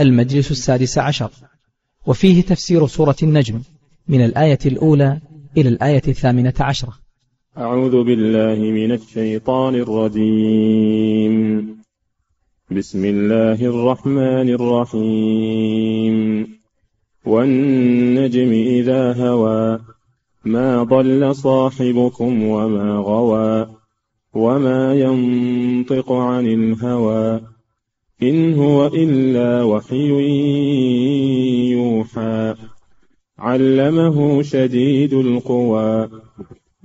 المجلس السادس عشر، وفيه تفسير سورة النجم من الآية الأولى إلى الآية الثامنة عشرة. أعوذ بالله من الشيطان الرجيم. بسم الله الرحمن الرحيم. والنجم إذا هوى ما ضل صاحبكم وما غوى وما ينطق عن الهوى إن هو إلا وحي يوحى. علمه شديد القوى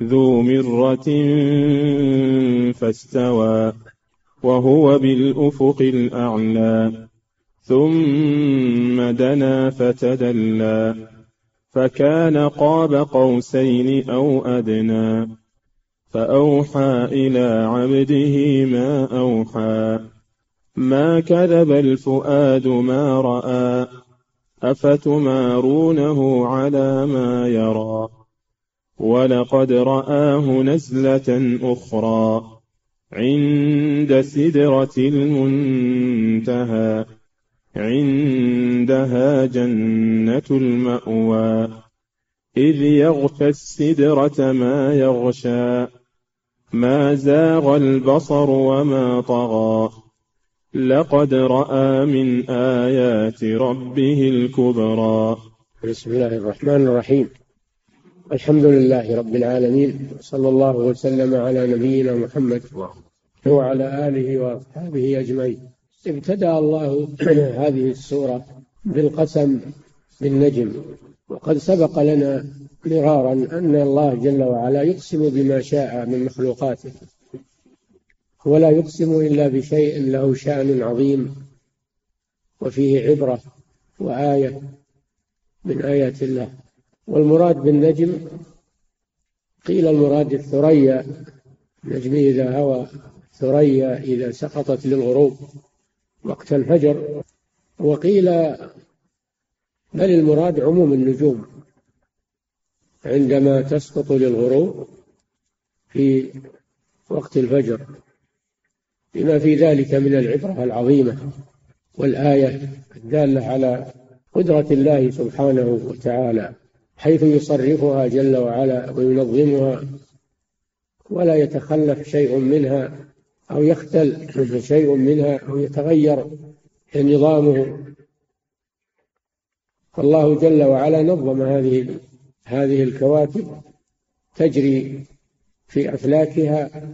ذو مرة فاستوى وهو بالأفق الأعلى ثم دنا فتدلى فكان قاب قوسين أو أدنى فأوحى إلى عبده ما أوحى. ما كذب الفؤاد ما رأى أفتمارونه على ما يرى. ولقد رآه نزلة أخرى عند سدرة المنتهى عندها جنة المأوى. إذ يغشى السدرة ما يغشى ما زاغ البصر وما طغى. لقد رأى من آيات ربه الكبرى. بسم الله الرحمن الرحيم. الحمد لله رب العالمين، صلى الله وسلم على نبينا محمد وعلى آله وأصحابه أجمعين. ابتدأ الله هذه السورة بالقسم بالنجم، وقد سبق لنا مرارا أن الله جل وعلا يقسم بما شاء من مخلوقاته، ولا يقسم إلا بشيء له شأن عظيم وفيه عبرة وآية من آيات الله. والمراد بالنجم قيل المراد الثريا، النجم إذا هوى، الثريا إذا سقطت للغروب وقت الفجر. وقيل بل المراد عموم النجوم عندما تسقط للغروب في وقت الفجر، بما في ذلك من العبرة العظيمة والآية الدالة على قدرة الله سبحانه وتعالى، حيث يصرفها جل وعلا وينظمها ولا يتخلف شيء منها أو يختل شيء منها أو يتغير نظامه. فالله جل وعلا نظم هذه الكواكب تجري في أفلاكها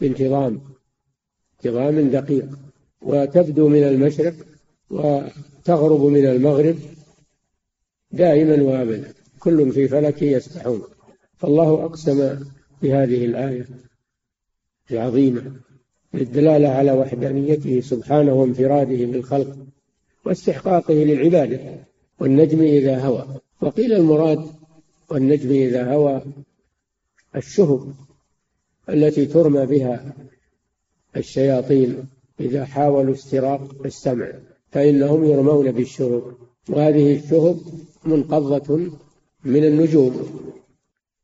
بانتظام دقيق، وتبدو من المشرق وتغرب من المغرب دائما وابدا، كل في فلكه يسبحون. فالله أقسم بهذه الآية العظيمة للدلالة على وحدانيته سبحانه وانفراده بالخلق واستحقاقه للعبادة. والنجم إذا هوى، وقيل المراد والنجم إذا هوى الشهب التي ترمى بها الشياطين إذا حاولوا استراق السمع، فإنهم يرمون بالشهب، وهذه الشهب منقضة من النجوم،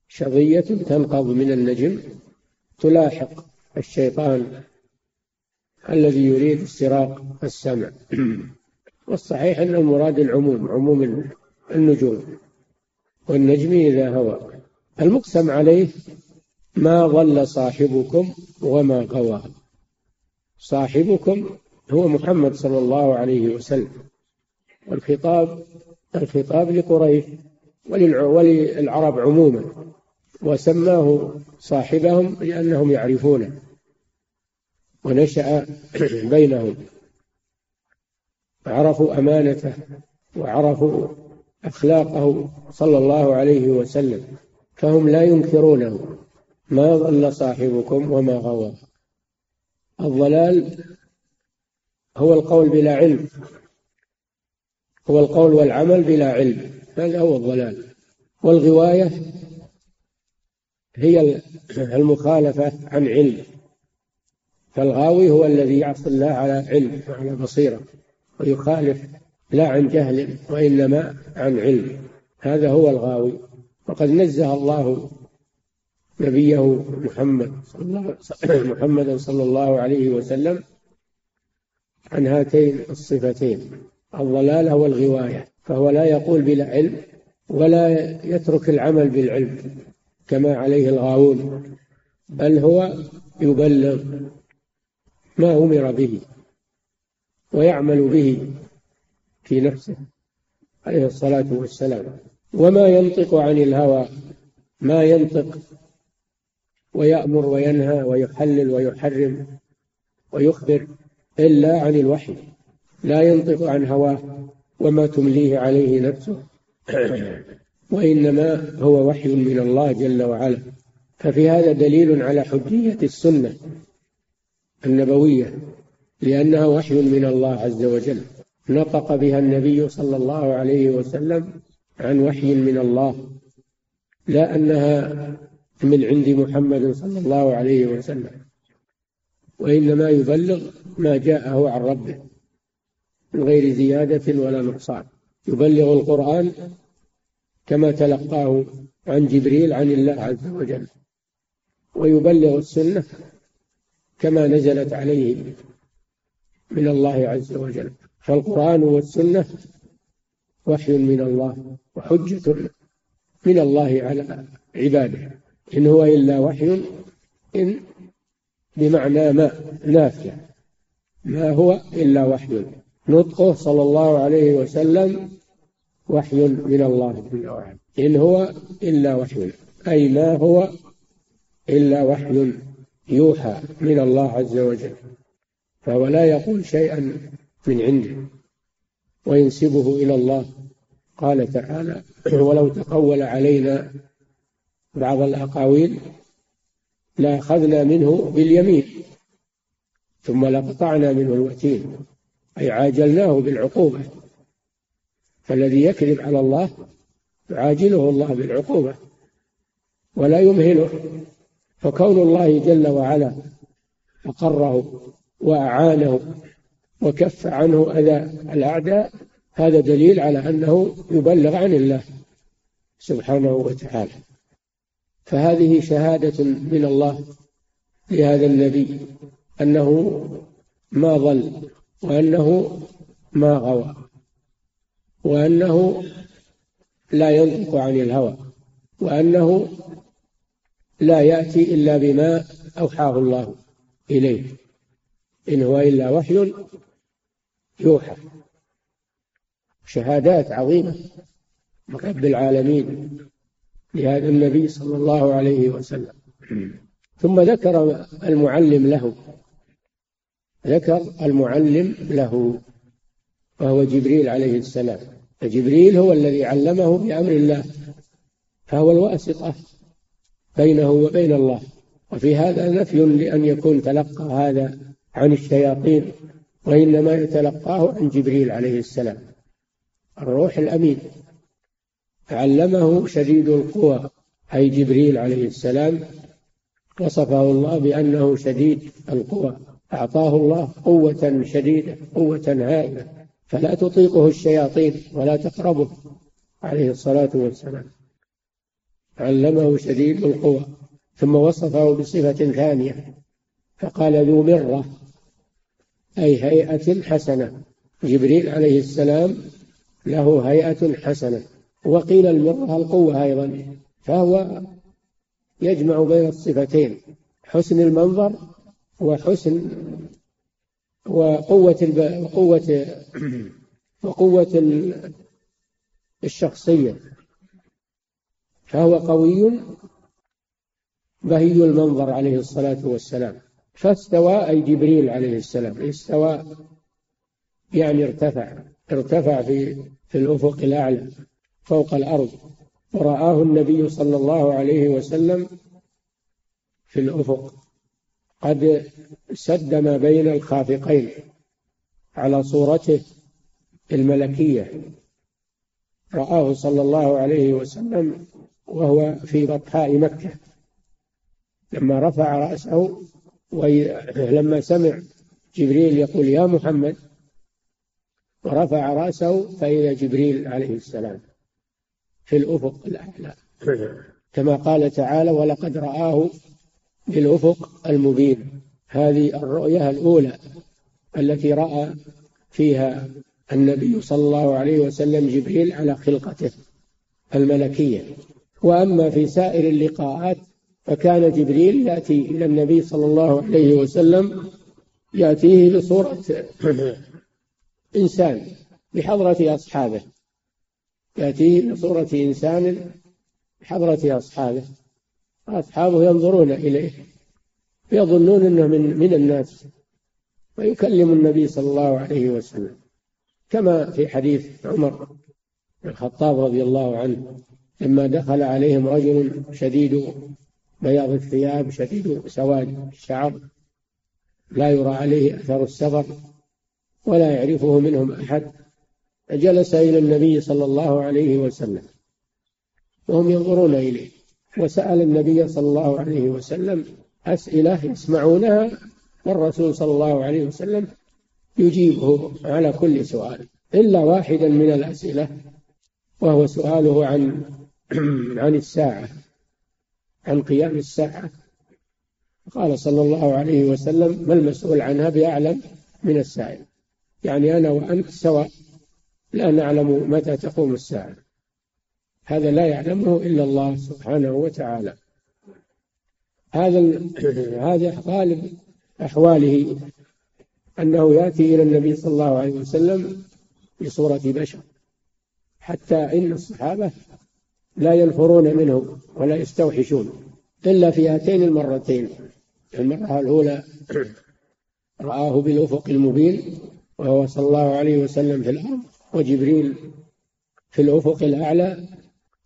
شظية تنقض من النجم تلاحق الشيطان الذي يريد استراق السمع. والصحيح أن المراد العموم، عموم النجوم. والنجم إذا هوى المقسم عليه ما ضل صاحبكم وما غوى. صاحبكم هو محمد صلى الله عليه وسلم، الخطاب لقريش وللعرب عموما، وسماه صاحبهم لأنهم يعرفونه ونشأ بينهم، عرفوا أمانته وعرفوا أخلاقه صلى الله عليه وسلم، فهم لا ينكرونه. ما ضل صاحبكم وما غوى. الضلال هو القول بلا علم، هو القول والعمل بلا علم، هذا هو الضلال. والغواية هي المخالفة عن علم، فالغاوي هو الذي يعصي الله على علم وعلى بصيرة ويخالف لا عن جهل وإنما عن علم، هذا هو الغاوي. وقد نزه الله نبيه محمد صلى الله عليه وسلم عن هاتين الصفتين الضلالة والغواية، فهو لا يقول بلا علم ولا يترك العمل بالعلم كما عليه الغاوون، بل هو يبلغ ما أمر به ويعمل به في نفسه عليه الصلاة والسلام. وما ينطق عن الهوى، ما ينطق ويأمر وينهى ويحلل ويحرم ويخبر إلا عن الوحي، لا ينطق عن هواه وما تمليه عليه نفسه، وإنما هو وحي من الله جل وعلا. ففي هذا دليل على حجية السنة النبوية، لأنها وحي من الله عز وجل نطق بها النبي صلى الله عليه وسلم عن وحي من الله، لا أنها من عند محمد صلى الله عليه وسلم، وإنما يبلغ ما جاءه عن ربه من غير زيادة ولا نقصان، يبلغ القرآن كما تلقاه عن جبريل عن الله عز وجل، ويبلغ السنة كما نزلت عليه من الله عز وجل. فالقرآن والسنة وحي من الله وحجة من الله على عباده، إن هو إلا وحي، إن بمعنى ما نافع، ما هو إلا وحي، نطقه صلى الله عليه وسلم وحي من الله جل وعلا، إن هو إلا وحي، أي ما هو إلا وحي يوحى من الله عز وجل، فهو لا يقول شيئا من عنده وينسبه إلى الله. قال تعالى: ولو تقول علينا بعض الأقاويل لأخذنا منه باليمين ثم لقطعنا منه الوتين، أي عاجلناه بالعقوبة، فالذي يكذب على الله يعاجله الله بالعقوبة ولا يمهله. فكون الله جل وعلا أقره وأعانه وكف عنه أذى الأعداء، هذا دليل على أنه يبلغ عن الله سبحانه وتعالى. فهذه شهادة من الله لهذا النبي أنه ما ضل، وأنه ما غوى، وأنه لا ينطق عن الهوى، وأنه لا يأتي إلا بما أوحاه الله إليه، إن هو إلا وحي يوحى. شهادات عظيمة من رب العالمين لهذا النبي صلى الله عليه وسلم. ثم ذكر المعلم له، وهو جبريل عليه السلام. فجبريل هو الذي علمه بأمر الله، فهو الواسطة بينه وبين الله. وفي هذا نفي لأن يكون تلقى هذا عن الشياطين، وإنما يتلقاه عن جبريل عليه السلام الروح الأمين، علمه شديد القوى، أي جبريل عليه السلام وصفه الله بأنه شديد القوى، أعطاه الله قوة شديدة، قوة هائلة، فلا تطيقه الشياطين ولا تقربه عليه الصلاة والسلام، علمه شديد القوى. ثم وصفه بصفة ثانية فقال: ذو مرة، أي هيئة حسنة. جبريل عليه السلام له هيئة حسنة، وقيل المرة القوة أيضا، فهو يجمع بين الصفتين: حسن المنظر وحسن وقوة الشخصية، فهو قوي بهي المنظر عليه الصلاة والسلام. فاستوى، أي جبريل عليه السلام استوى، يعني ارتفع في الأفق الأعلى فوق الأرض، ورآه النبي صلى الله عليه وسلم في الأفق قد سد ما بين الخافقين على صورته الملكية، رآه صلى الله عليه وسلم وهو في بطحاء مكة لما رفع رأسه، ولما سمع جبريل يقول: يا محمد، ورفع رأسه فإلى جبريل عليه السلام في الأفق الأعلى، كما قال تعالى: ولقد رآه بالأفق المبين. هذه الرؤية الأولى التي رأى فيها النبي صلى الله عليه وسلم جبريل على خلقته الملكية. وأما في سائر اللقاءات فكان جبريل يأتي إلى النبي صلى الله عليه وسلم يأتيه بصورة إنسان بحضرة أصحابه، يأتيه بصورة إنسان بحضرة أصحابه، أصحابه ينظرون إليه يظنون أنه من الناس، ويكلم النبي صلى الله عليه وسلم، كما في حديث عمر بن الخطاب رضي الله عنه لما دخل عليهم رجل شديد بياض الثياب شديد سواد الشعر لا يرى عليه أثر السفر ولا يعرفه منهم أحد، فجلس إلى النبي صلى الله عليه وسلم وهم ينظرون إليه، وسأل النبي صلى الله عليه وسلم أسئلة يسمعونها والرسول صلى الله عليه وسلم يجيبه على كل سؤال إلا واحدا من الأسئلة، وهو سؤاله عن الساعة، عن قيام الساعة، قال صلى الله عليه وسلم ما المسؤول عنها بأعلم من السائل، يعني أنا وأنت سواء لا نعلم متى تقوم الساعة، هذا لا يعلمه إلا الله سبحانه وتعالى. هذا غالب أحواله أنه يأتي إلى النبي صلى الله عليه وسلم بصورة بشر، حتى إن الصحابة لا ينفرون منه ولا يستوحشون إلا في هاتين المرتين، المرة الأولى رآه بالأفق المبين وهو صلى الله عليه وسلم في الأرض وجبريل في الأفق الأعلى،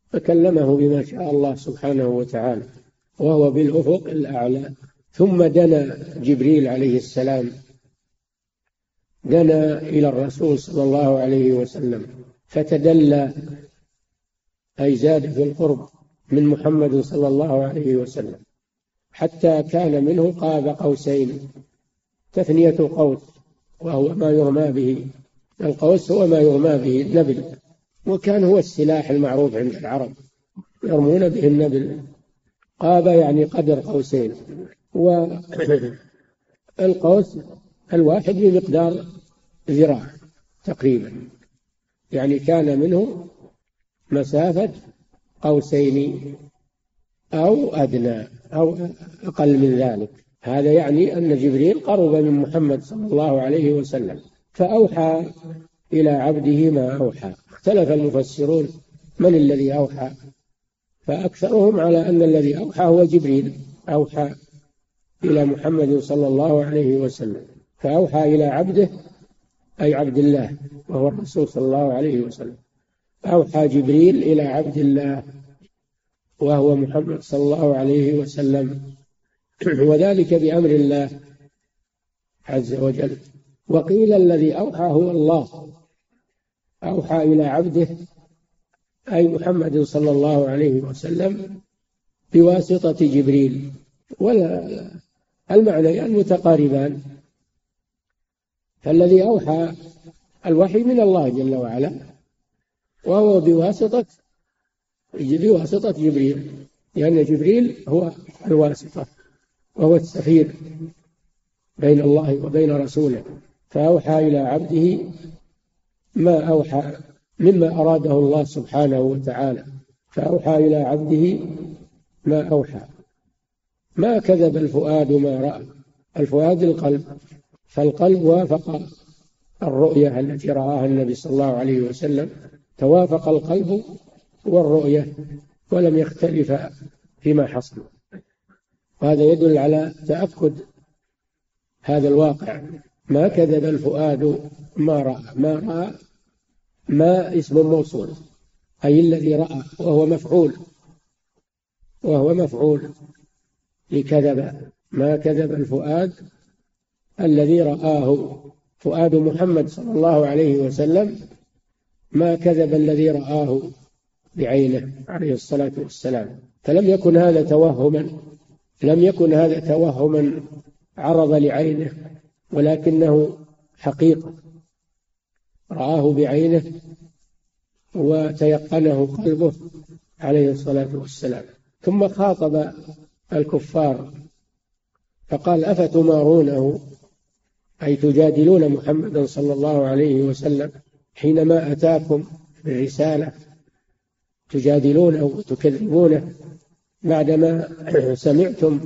فكلمه بما شاء الله سبحانه وتعالى وهو بالأفق الأعلى، ثم دنا جبريل عليه السلام، دنا إلى الرسول صلى الله عليه وسلم فتدلى، أي زاد في القرب من محمد صلى الله عليه وسلم، حتى كان منه قاب قوسين، تثنية قوس وهو ما يرمى به، القوس هو ما يرمى به النبل، وكان هو السلاح المعروف عند العرب يرمون به النبل، قاب يعني قدر قوسين، والقوس الواحد بمقدار ذراع تقريبا، يعني كان منه مسافة قوسين أو أدنى أو أقل من ذلك، هذا يعني أن جبريل قرب من محمد صلى الله عليه وسلم، فأوحى إلى عبده ما أوحى. اختلف المفسرون من الذي أوحى، فأكثرهم على أن الذي أوحى هو جبريل، أوحى إلى محمد صلى الله عليه وسلم، فأوحى إلى عبده أي عبد الله وهو الرسول صلى الله عليه وسلم، أوحى جبريل إلى عبد الله وهو محمد صلى الله عليه وسلم، وذلك بأمر الله عز وجل. وقيل الذي أوحى هو الله، أوحى إلى عبده أي محمد صلى الله عليه وسلم بواسطة جبريل، ولا المعنيان متقاربان، فالذي أوحى الوحي من الله جل وعلا وهو بواسطة جبريل، لأن جبريل هو الواسطة وهو السفير بين الله وبين رسوله، فأوحى إلى عبده ما أوحى مما أراده الله سبحانه وتعالى، فأوحى إلى عبده ما أوحى. ما كذب الفؤاد ما رأى، الفؤاد القلب، فالقلب وافق الرؤية التي رآها النبي صلى الله عليه وسلم، توافق القلب والرؤية ولم يختلف فيما حصل، وهذا يدل على تأكد هذا الواقع. ما كذب الفؤاد ما رأى، ما رأى ما اسم موصول، أي الذي رأى وهو مفعول لكذب، ما كذب الفؤاد الذي رآه، فؤاد محمد صلى الله عليه وسلم ما كذب الذي رآه بعينه عليه الصلاة والسلام، فلم يكن هذا توهما، عرض لعينه، ولكنه حقيقة رآه بعينه وتيقنه قلبه عليه الصلاة والسلام. ثم خاطب الكفار فقال أفتمارونه أي تجادلون محمدا صلى الله عليه وسلم حينما أتاكم بالرسالة، تجادلونه وتكذبونه بعدما سمعتم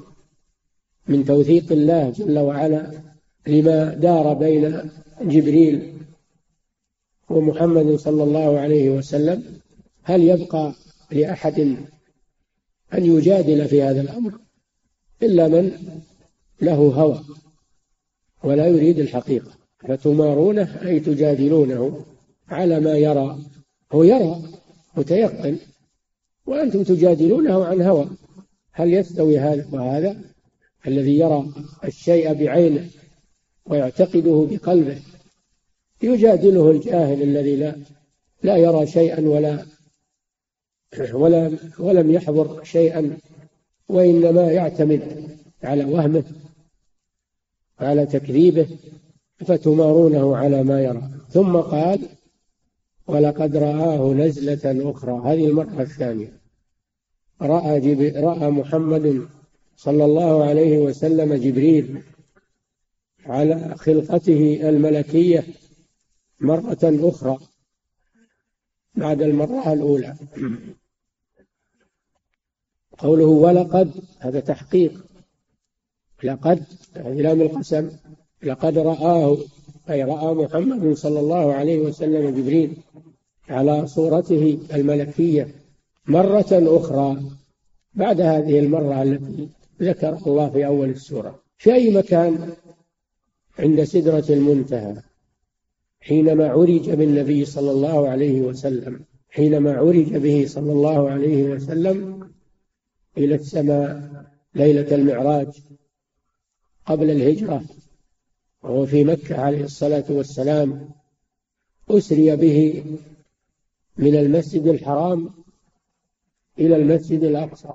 من توثيق الله جل وعلا لما دار بين جبريل ومحمد صلى الله عليه وسلم. هل يبقى لأحد أن يجادل في هذا الأمر إلا من له هوى ولا يريد الحقيقة؟ فتمارونه أي تجادلونه على ما يرى، هو يرى متيقن وأنتم تجادلونه عن هوى. هل يستوي هذا وهذا؟ الذي يرى الشيء بعينه ويعتقده بقلبه يجادله الجاهل الذي لا يرى شيئا ولم يحضر شيئا، وإنما يعتمد على وهمه على تكذيبه، فتمارونه على ما يرى. ثم قال ولقد رآه نزلة أخرى، هذه المرة الثانية رأى محمد صلى الله عليه وسلم جبريل على خلقته الملكية مرة أخرى بعد المرة الأولى. قوله ولقد هذا تحقيق، لقد يعني لام القسم، لقد رآه أي رأى محمد صلى الله عليه وسلم جبريل على صورته الملكية مرة أخرى بعد هذه المرة التي ذكر الله في أول السورة، في أي مكان؟ عند سدرة المنتهى حينما عرج بالنبي صلى الله عليه وسلم، حينما عرج به صلى الله عليه وسلم إلى السماء ليلة المعراج قبل الهجرة وهو في مكة عليه الصلاة والسلام، أسري به من المسجد الحرام إلى المسجد الأقصى.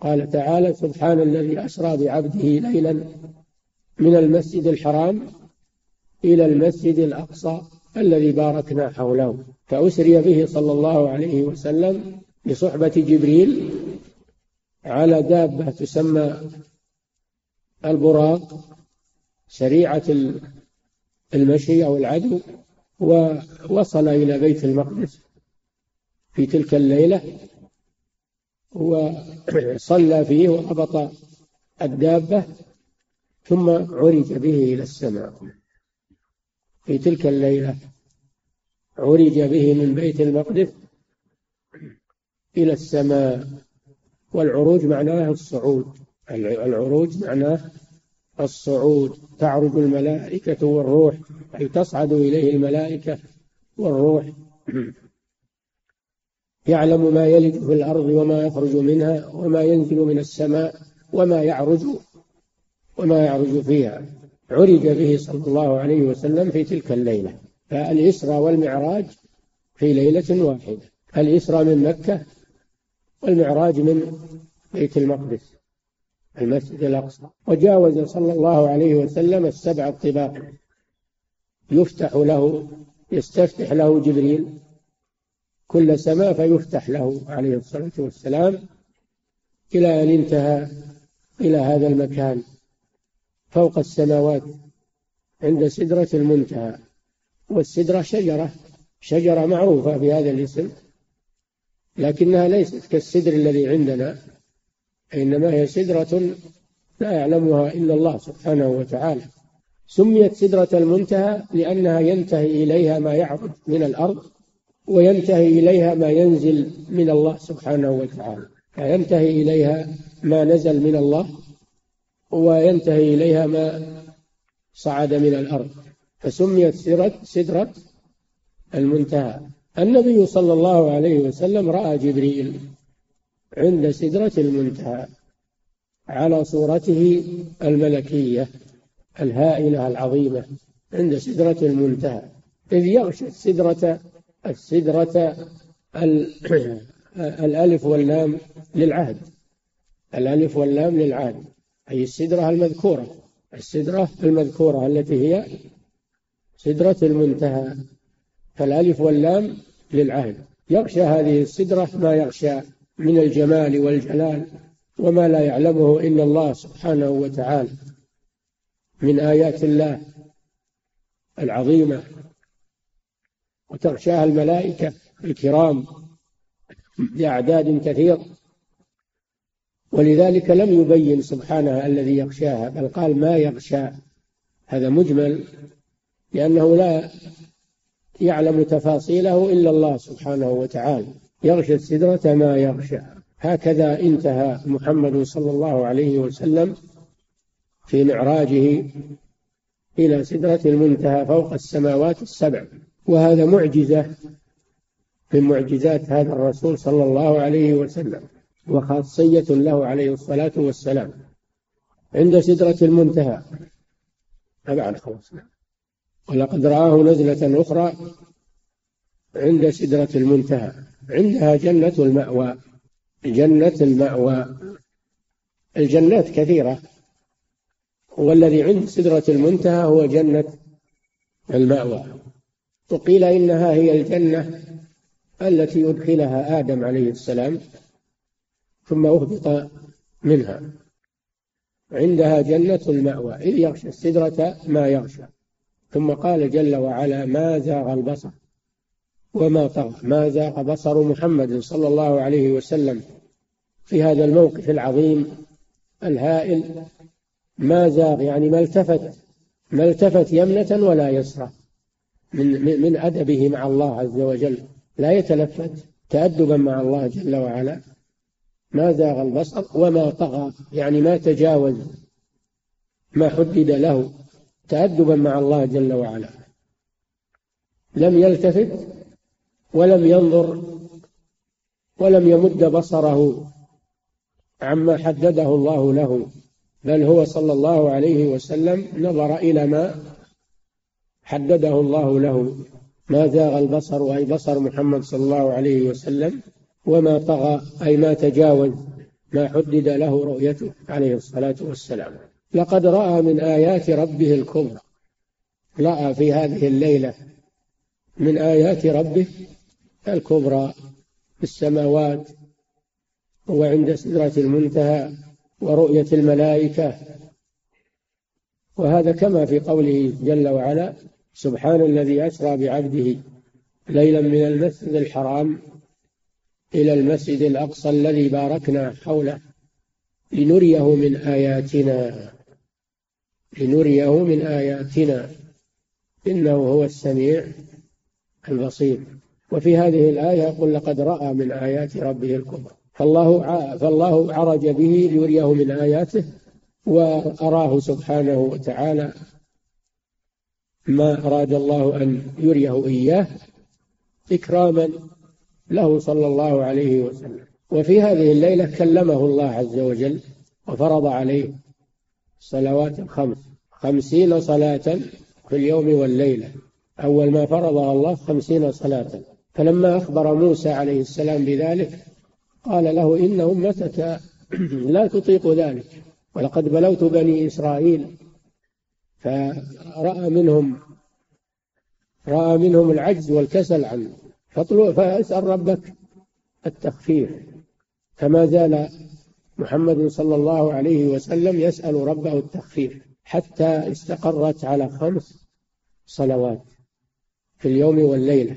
قال تعالى سبحان الذي أسرى بعبده ليلا من المسجد الحرام إلى المسجد الأقصى الذي باركنا حوله. فأسري به صلى الله عليه وسلم بصحبة جبريل على دابة تسمى البراق، سريعة المشي أو العدو، ووصل إلى بيت المقدس في تلك الليلة وصلى فيه وربط الدابة، ثم عرج به إلى السماء في تلك الليلة، عرج به من بيت المقدس إلى السماء. والعروج معناه الصعود، العروج معناه الصعود، تعرج الملائكة والروح أي تصعد إليه الملائكة والروح. يعلم ما يلج في الأرض وما يخرج منها وما ينزل من السماء وما يعرج فيها. عرج به صلى الله عليه وسلم في تلك الليلة، فالإسراء والمعراج في ليلة واحدة، الإسراء من مكة والمعراج من بيت المقدس المسجد الأقصى. وجاوز صلى الله عليه وسلم 7 طباق يستفتح له جبريل كل سماء فيفتح له عليه الصلاة والسلام، إلى أن انتهى إلى هذا المكان فوق السماوات عند سدرة المنتهى. والسدرة شجرة معروفة بهذا الاسم، لكنها ليست كالسدر الذي عندنا، إنما هي سدرة لا يعلمها إلا الله سبحانه وتعالى. سميت سدرة المنتهى لأنها ينتهي إليها ما يعرج من الأرض وينتهي إليها ما ينزل من الله سبحانه وتعالى، فينتهي إليها ما نزل من الله وينتهي إليها ما صعد من الأرض، فسميت سدرة المنتهى. النبي صلى الله عليه وسلم رأى جبريل عند سدرة المنتهى على صورته الملكية الهائلة العظيمة عند سدرة المنتهى، إذ يغشى السدرة الألف واللام للعهد، الألف واللام للعهد، أي السدرة المذكورة التي هي سدرة المنتهى، فالألف واللام للعهد. يغشى هذه السدرة ما يغشى من الجمال والجلال وما لا يعلمه إلا الله سبحانه وتعالى من آيات الله العظيمة وتغشاها الملائكة الكرام بأعداد كثيرة. ولذلك لم يبين سبحانه الذي يغشاها، بل قال ما يغشى، هذا مجمل لأنه لا يعلم تفاصيله إلا الله سبحانه وتعالى. يغشى السدرة ما يغشى. هكذا انتهى محمد صلى الله عليه وسلم في معراجه إلى سدرة المنتهى فوق السماوات السبع، وهذا معجزة من معجزات هذا الرسول صلى الله عليه وسلم وخاصية له عليه الصلاة والسلام. عند سدرة المنتهى بعد خوفنا، ولقد رآه نزلة أخرى عند سدرة المنتهى، عندها جنة المأوى. جنة المأوى، الجنات كثيرة، والذي عند سدرة المنتهى هو جنة المأوى. وقيل إنها هي الجنة التي يدخلها آدم عليه السلام ثم أهبط منها. عندها جنة المأوى إذ يغشى السدرة ما يغشى. ثم قال جل وعلا ما زاغ البصر وما طغى. ما زاغ بصر محمد صلى الله عليه وسلم في هذا الموقف العظيم الهائل. ما زاغ يعني ما التفت يمنة ولا يسرة من أدبه مع الله عز وجل، لا يتلفت تأدبا مع الله جل وعلا. ما زاغ البصر وما طغى يعني ما تجاوز ما حدد له تأدبا مع الله جل وعلا، لم يلتفت ولم ينظر ولم يمد بصره عما حدده الله له، بل هو صلى الله عليه وسلم نظر إلى ما حدده الله له. ما زاغ البصر أي بصر محمد صلى الله عليه وسلم، وما طغى أي ما تجاوز ما حدد له رؤيته عليه الصلاة والسلام. لقد رأى من آيات ربه الكبرى، رأى في هذه الليلة من آيات ربه الكبرى في السماوات وعند سدرة المنتهى ورؤية الملائكة. وهذا كما في قوله جل وعلا سبحان الذي أسرى بعبده ليلا من المسجد الحرام إلى المسجد الأقصى الذي باركنا حوله لنريه من آياتنا إنه هو السميع البصير. وفي هذه الآية يقول لقد رأى من آيات ربه الكبرى، فالله عرج به ليريه من آياته، وأراه سبحانه وتعالى ما أراد الله أن يريه إياه إكراما له صلى الله عليه وسلم. وفي هذه الليلة كلمه الله عز وجل وفرض عليه الصلوات الخمس 50 صلاة في اليوم والليلة. أول ما فرضها الله 50 صلاة. فلما أخبر موسى عليه السلام بذلك قال له إن أمتك لا تطيق ذلك، ولقد بلوت بني إسرائيل فرأى منهم العجز والكسل عنه، فاسأل ربك التخفيف. فما زال محمد صلى الله عليه وسلم يسأل ربه التخفيف حتى استقرت على 5 صلوات في اليوم والليلة.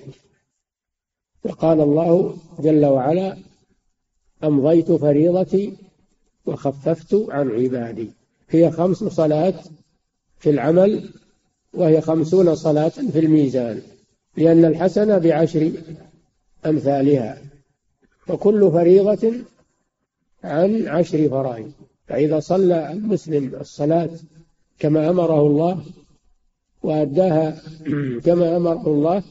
وقال الله جل وعلا أمضيت فريضتي وخففت عن عبادي. هي 5 صلوات في العمل، وهي 50 صلاة في الميزان، لأن الحسنة ب10 أمثالها، وكل فريضة عن 10 فرائض. فإذا صلى المسلم الصلاة كما أمره الله وأداها كما أمره الله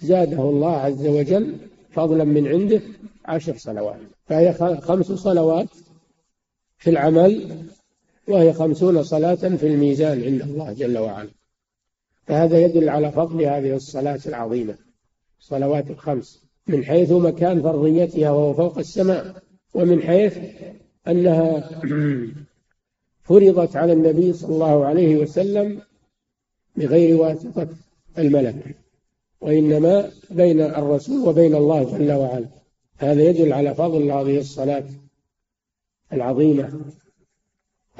زاده الله عز وجل فضلا من عنده 10 صلوات. فهي 5 صلوات في العمل، وهي 50 صلاة في الميزان عند الله جل وعلا. فهذا يدل على فضل هذه الصلاة العظيمة، الصلوات 5، من حيث مكان فرضيتها وهو فوق السماء، ومن حيث أنها فرضت على النبي صلى الله عليه وسلم بغير واسطة الملك، وإنما بين الرسول وبين الله جل وعلا. هذا يدل على فضل هذه الصلاة العظيمة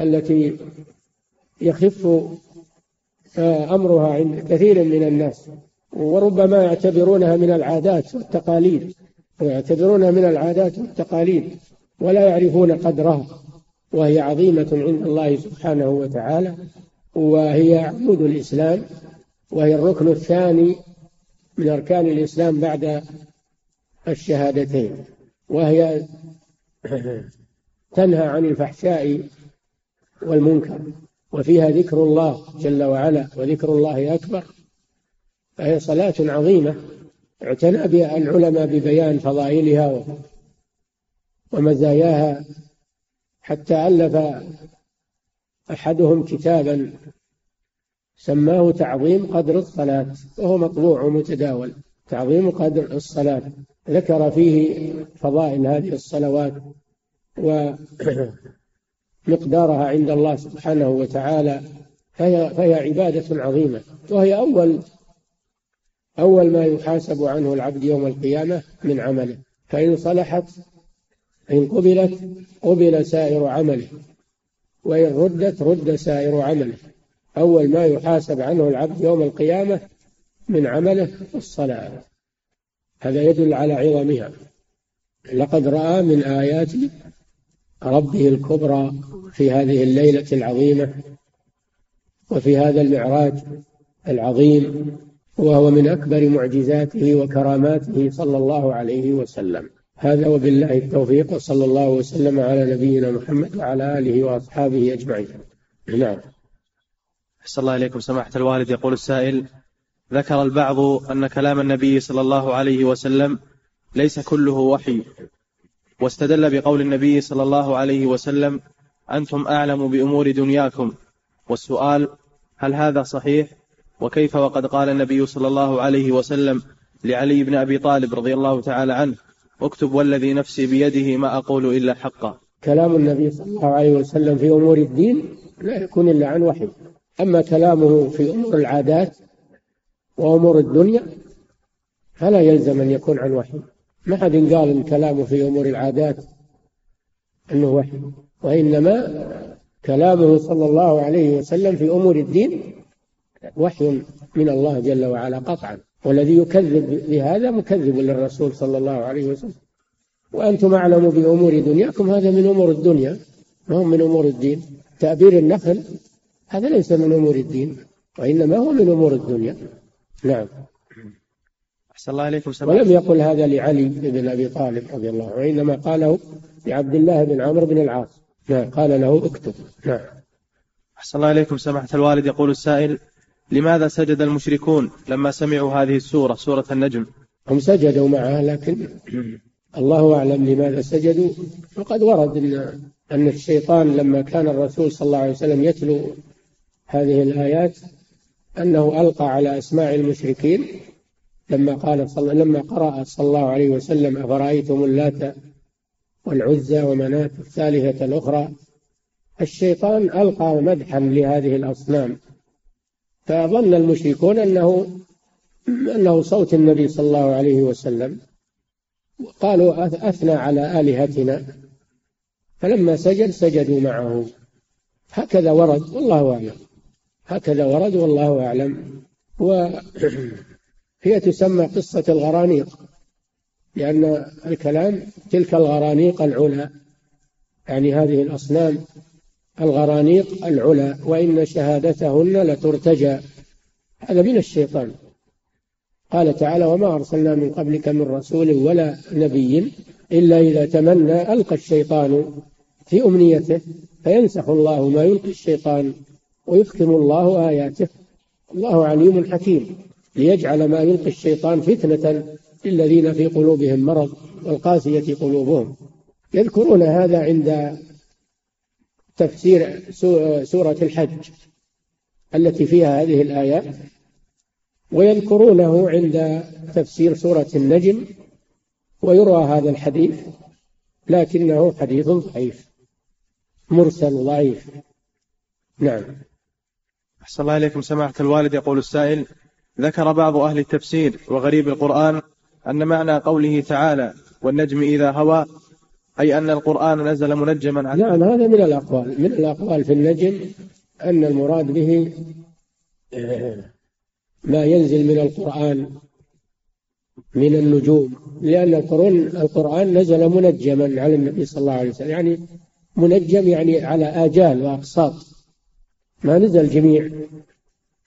التي يخف أمرها عند كثير من الناس، وربما يعتبرونها من العادات والتقاليد ولا يعرفون قدرها، وهي عظيمة عند الله سبحانه وتعالى، وهي عمود الإسلام، وهي الركن الثاني من أركان الإسلام بعد الشهادتين، وهي تنهى عن الفحشاء والمنكر، وفيها ذكر الله جل وعلا، وذكر الله أكبر، فهي صلاة عظيمة اعتنى بها العلماء ببيان فضائلها ومزاياها، حتى ألف أحدهم كتابا سماه تعظيم قدر الصلاة، وهو مطبوع ومتداول، تعظيم قدر الصلاة، ذكر فيه فضائل هذه الصلوات ومقدارها عند الله سبحانه وتعالى، فهي عبادة عظيمة، وهي أول ما يحاسب عنه العبد يوم القيامة من عمله، فإن صلحت إن قبلت قبل سائر عمله، وإن ردت رد سائر عمله. أول ما يحاسب عنه العبد يوم القيامة من عمله الصلاة، هذا يدل على عظمها. لقد رأى من آيات ربه الكبرى في هذه الليلة العظيمة وفي هذا المعراج العظيم، وهو من أكبر معجزاته وكراماته صلى الله عليه وسلم. هذا وبالله التوفيق، وصلى الله وسلم على نبينا محمد وعلى آله وأصحابه أجمعين. نعم. أحسن الله إليكم سماحة الوالد. يقول السائل: ذكر البعض أن كلام النبي صلى الله عليه وسلم ليس كله وحي، واستدل بقول النبي صلى الله عليه وسلم: أنتم أعلم بأمور دنياكم. والسؤال: هل هذا صحيح؟ وكيف وقد قال النبي صلى الله عليه وسلم لعلي بن أبي طالب رضي الله تعالى عنه: اكتب والذي نفسي بيده ما أقول إلا حقا؟ كلام النبي صلى الله عليه وسلم في أمور الدين لا يكون إلا عن وحي، أما كلامه في أمور العادات وأمور الدنيا فلا يلزم أن يكون عن وحي. ما حد قال إن كلامه في أمور العادات أنه وحي، وإنما كلامه صلى الله عليه وسلم في أمور الدين وحي من الله جل وعلا قطعا، والذي يكذب بهذا مكذب للرسول صلى الله عليه وسلم. وأنتم أعلم بأمور دنياكم هذا من أمور الدنيا، ما هو من أمور الدين. تأبير النخل هذا ليس من أمور الدين، وإنما هو من أمور الدنيا. نعم. أحسن الله عليكم. ولم يقل هذا لعلي بن أبي طالب رضي الله، وإنما قاله لعبد الله بن عمرو بن العاص. نعم، قال له اكتب. نعم. أحسن الله عليكم سماحة الوالد. يقول السائل: لماذا سجد المشركون لما سمعوا هذه السورة، سورة النجم؟ هم سجدوا معها، لكن الله أعلم لماذا سجدوا. وقد ورد أن الشيطان لما كان الرسول صلى الله عليه وسلم يتلو هذه الآيات أنه ألقى على أسماع المشركين لما قرأ صلى الله عليه وسلم: أفرأيتم اللات والعزى ومناة الثالثة الأخرى. الشيطان ألقى مدحا لهذه الأصنام، فظن المشركون أنه صوت النبي صلى الله عليه وسلم، وقالوا: أثنى على آلهتنا، فلما سجد سجدوا معه. هكذا ورد والله أعلم، وهي تسمى قصة الغرانيق، لأن الكلام تلك الغرانيق العلا، يعني هذه الأصنام الغرانيق العلا، وإن شهادتهن لترتجى. هذا من الشيطان. قال تعالى: وما أرسلنا من قبلك من رسول ولا نبي إلا إذا تمنى ألقى الشيطان في أمنيته فينسخ الله ما يلقي الشيطان ويحكم الله آياته الله عليم حكيم، ليجعل ما يلقي الشيطان فتنة للذين في قلوبهم مرض والقاسية قلوبهم. يذكرون هذا عند تفسير سورة الحج التي فيها هذه الآيات، ويذكرونه عند تفسير سورة النجم، ويروى هذا الحديث، لكنه حديث ضعيف مرسل ضعيف. نعم. أحسن الله إليكم سماحة الوالد. يقول السائل: ذكر بعض أهل التفسير وغريب القرآن أن معنى قوله تعالى: والنجم إذا هوى، أي أن القرآن نزل منجما. نعم، هذا من الأقوال في النجم، أن المراد به ما ينزل من القرآن من النجوم، لأن القرآن نزل منجما على النبي صلى الله عليه وسلم، يعني منجم يعني على آجال وأقساط، ما نزل جميع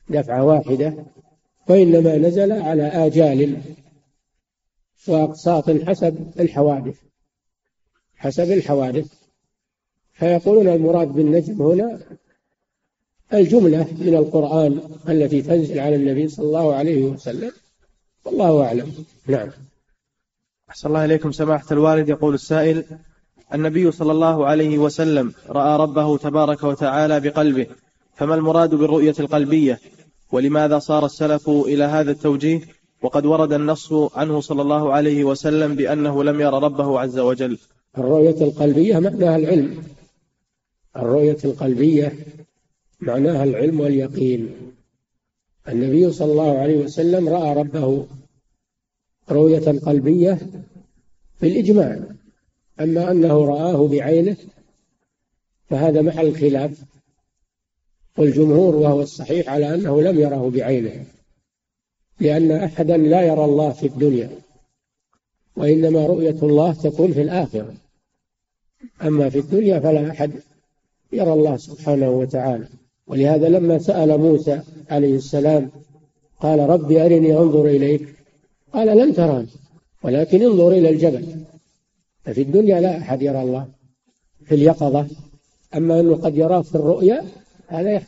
دفعة واحدة، وإنما نزل على آجال وأقساط حسب الحوادث. فيقولون المراد بالنجم هنا الجملة من القرآن التي تنزل على النبي صلى الله عليه وسلم، والله أعلم. نعم. أحسن الله إليكم سماحة الوالد. يقول السائل: النبي صلى الله عليه وسلم رأى ربه تبارك وتعالى بقلبه، فما المراد بالرؤية القلبية؟ ولماذا صار السلف إلى هذا التوجيه وقد ورد النص عنه صلى الله عليه وسلم بأنه لم يرى ربه عز وجل؟ الرؤية القلبية معناها العلم، الرؤية القلبية معناها العلم واليقين. النبي صلى الله عليه وسلم رأى ربه رؤية قلبية بالإجماع، أما أنه رآه بعينه فهذا محل الخلاف، والجمهور وهو الصحيح على أنه لم يره بعينه، لأن أحدا لا يرى الله في الدنيا، وإنما رؤية الله تكون في الآخرة، أما في الدنيا فلا أحد يرى الله سبحانه وتعالى. ولهذا لما سأل موسى عليه السلام قال: ربي أرني أنظر إليك، قال: لن تراني ولكن انظر إلى الجبل. ففي الدنيا لا أحد يرى الله في اليقظة، أما أنه قد يراه في الرؤيا هذا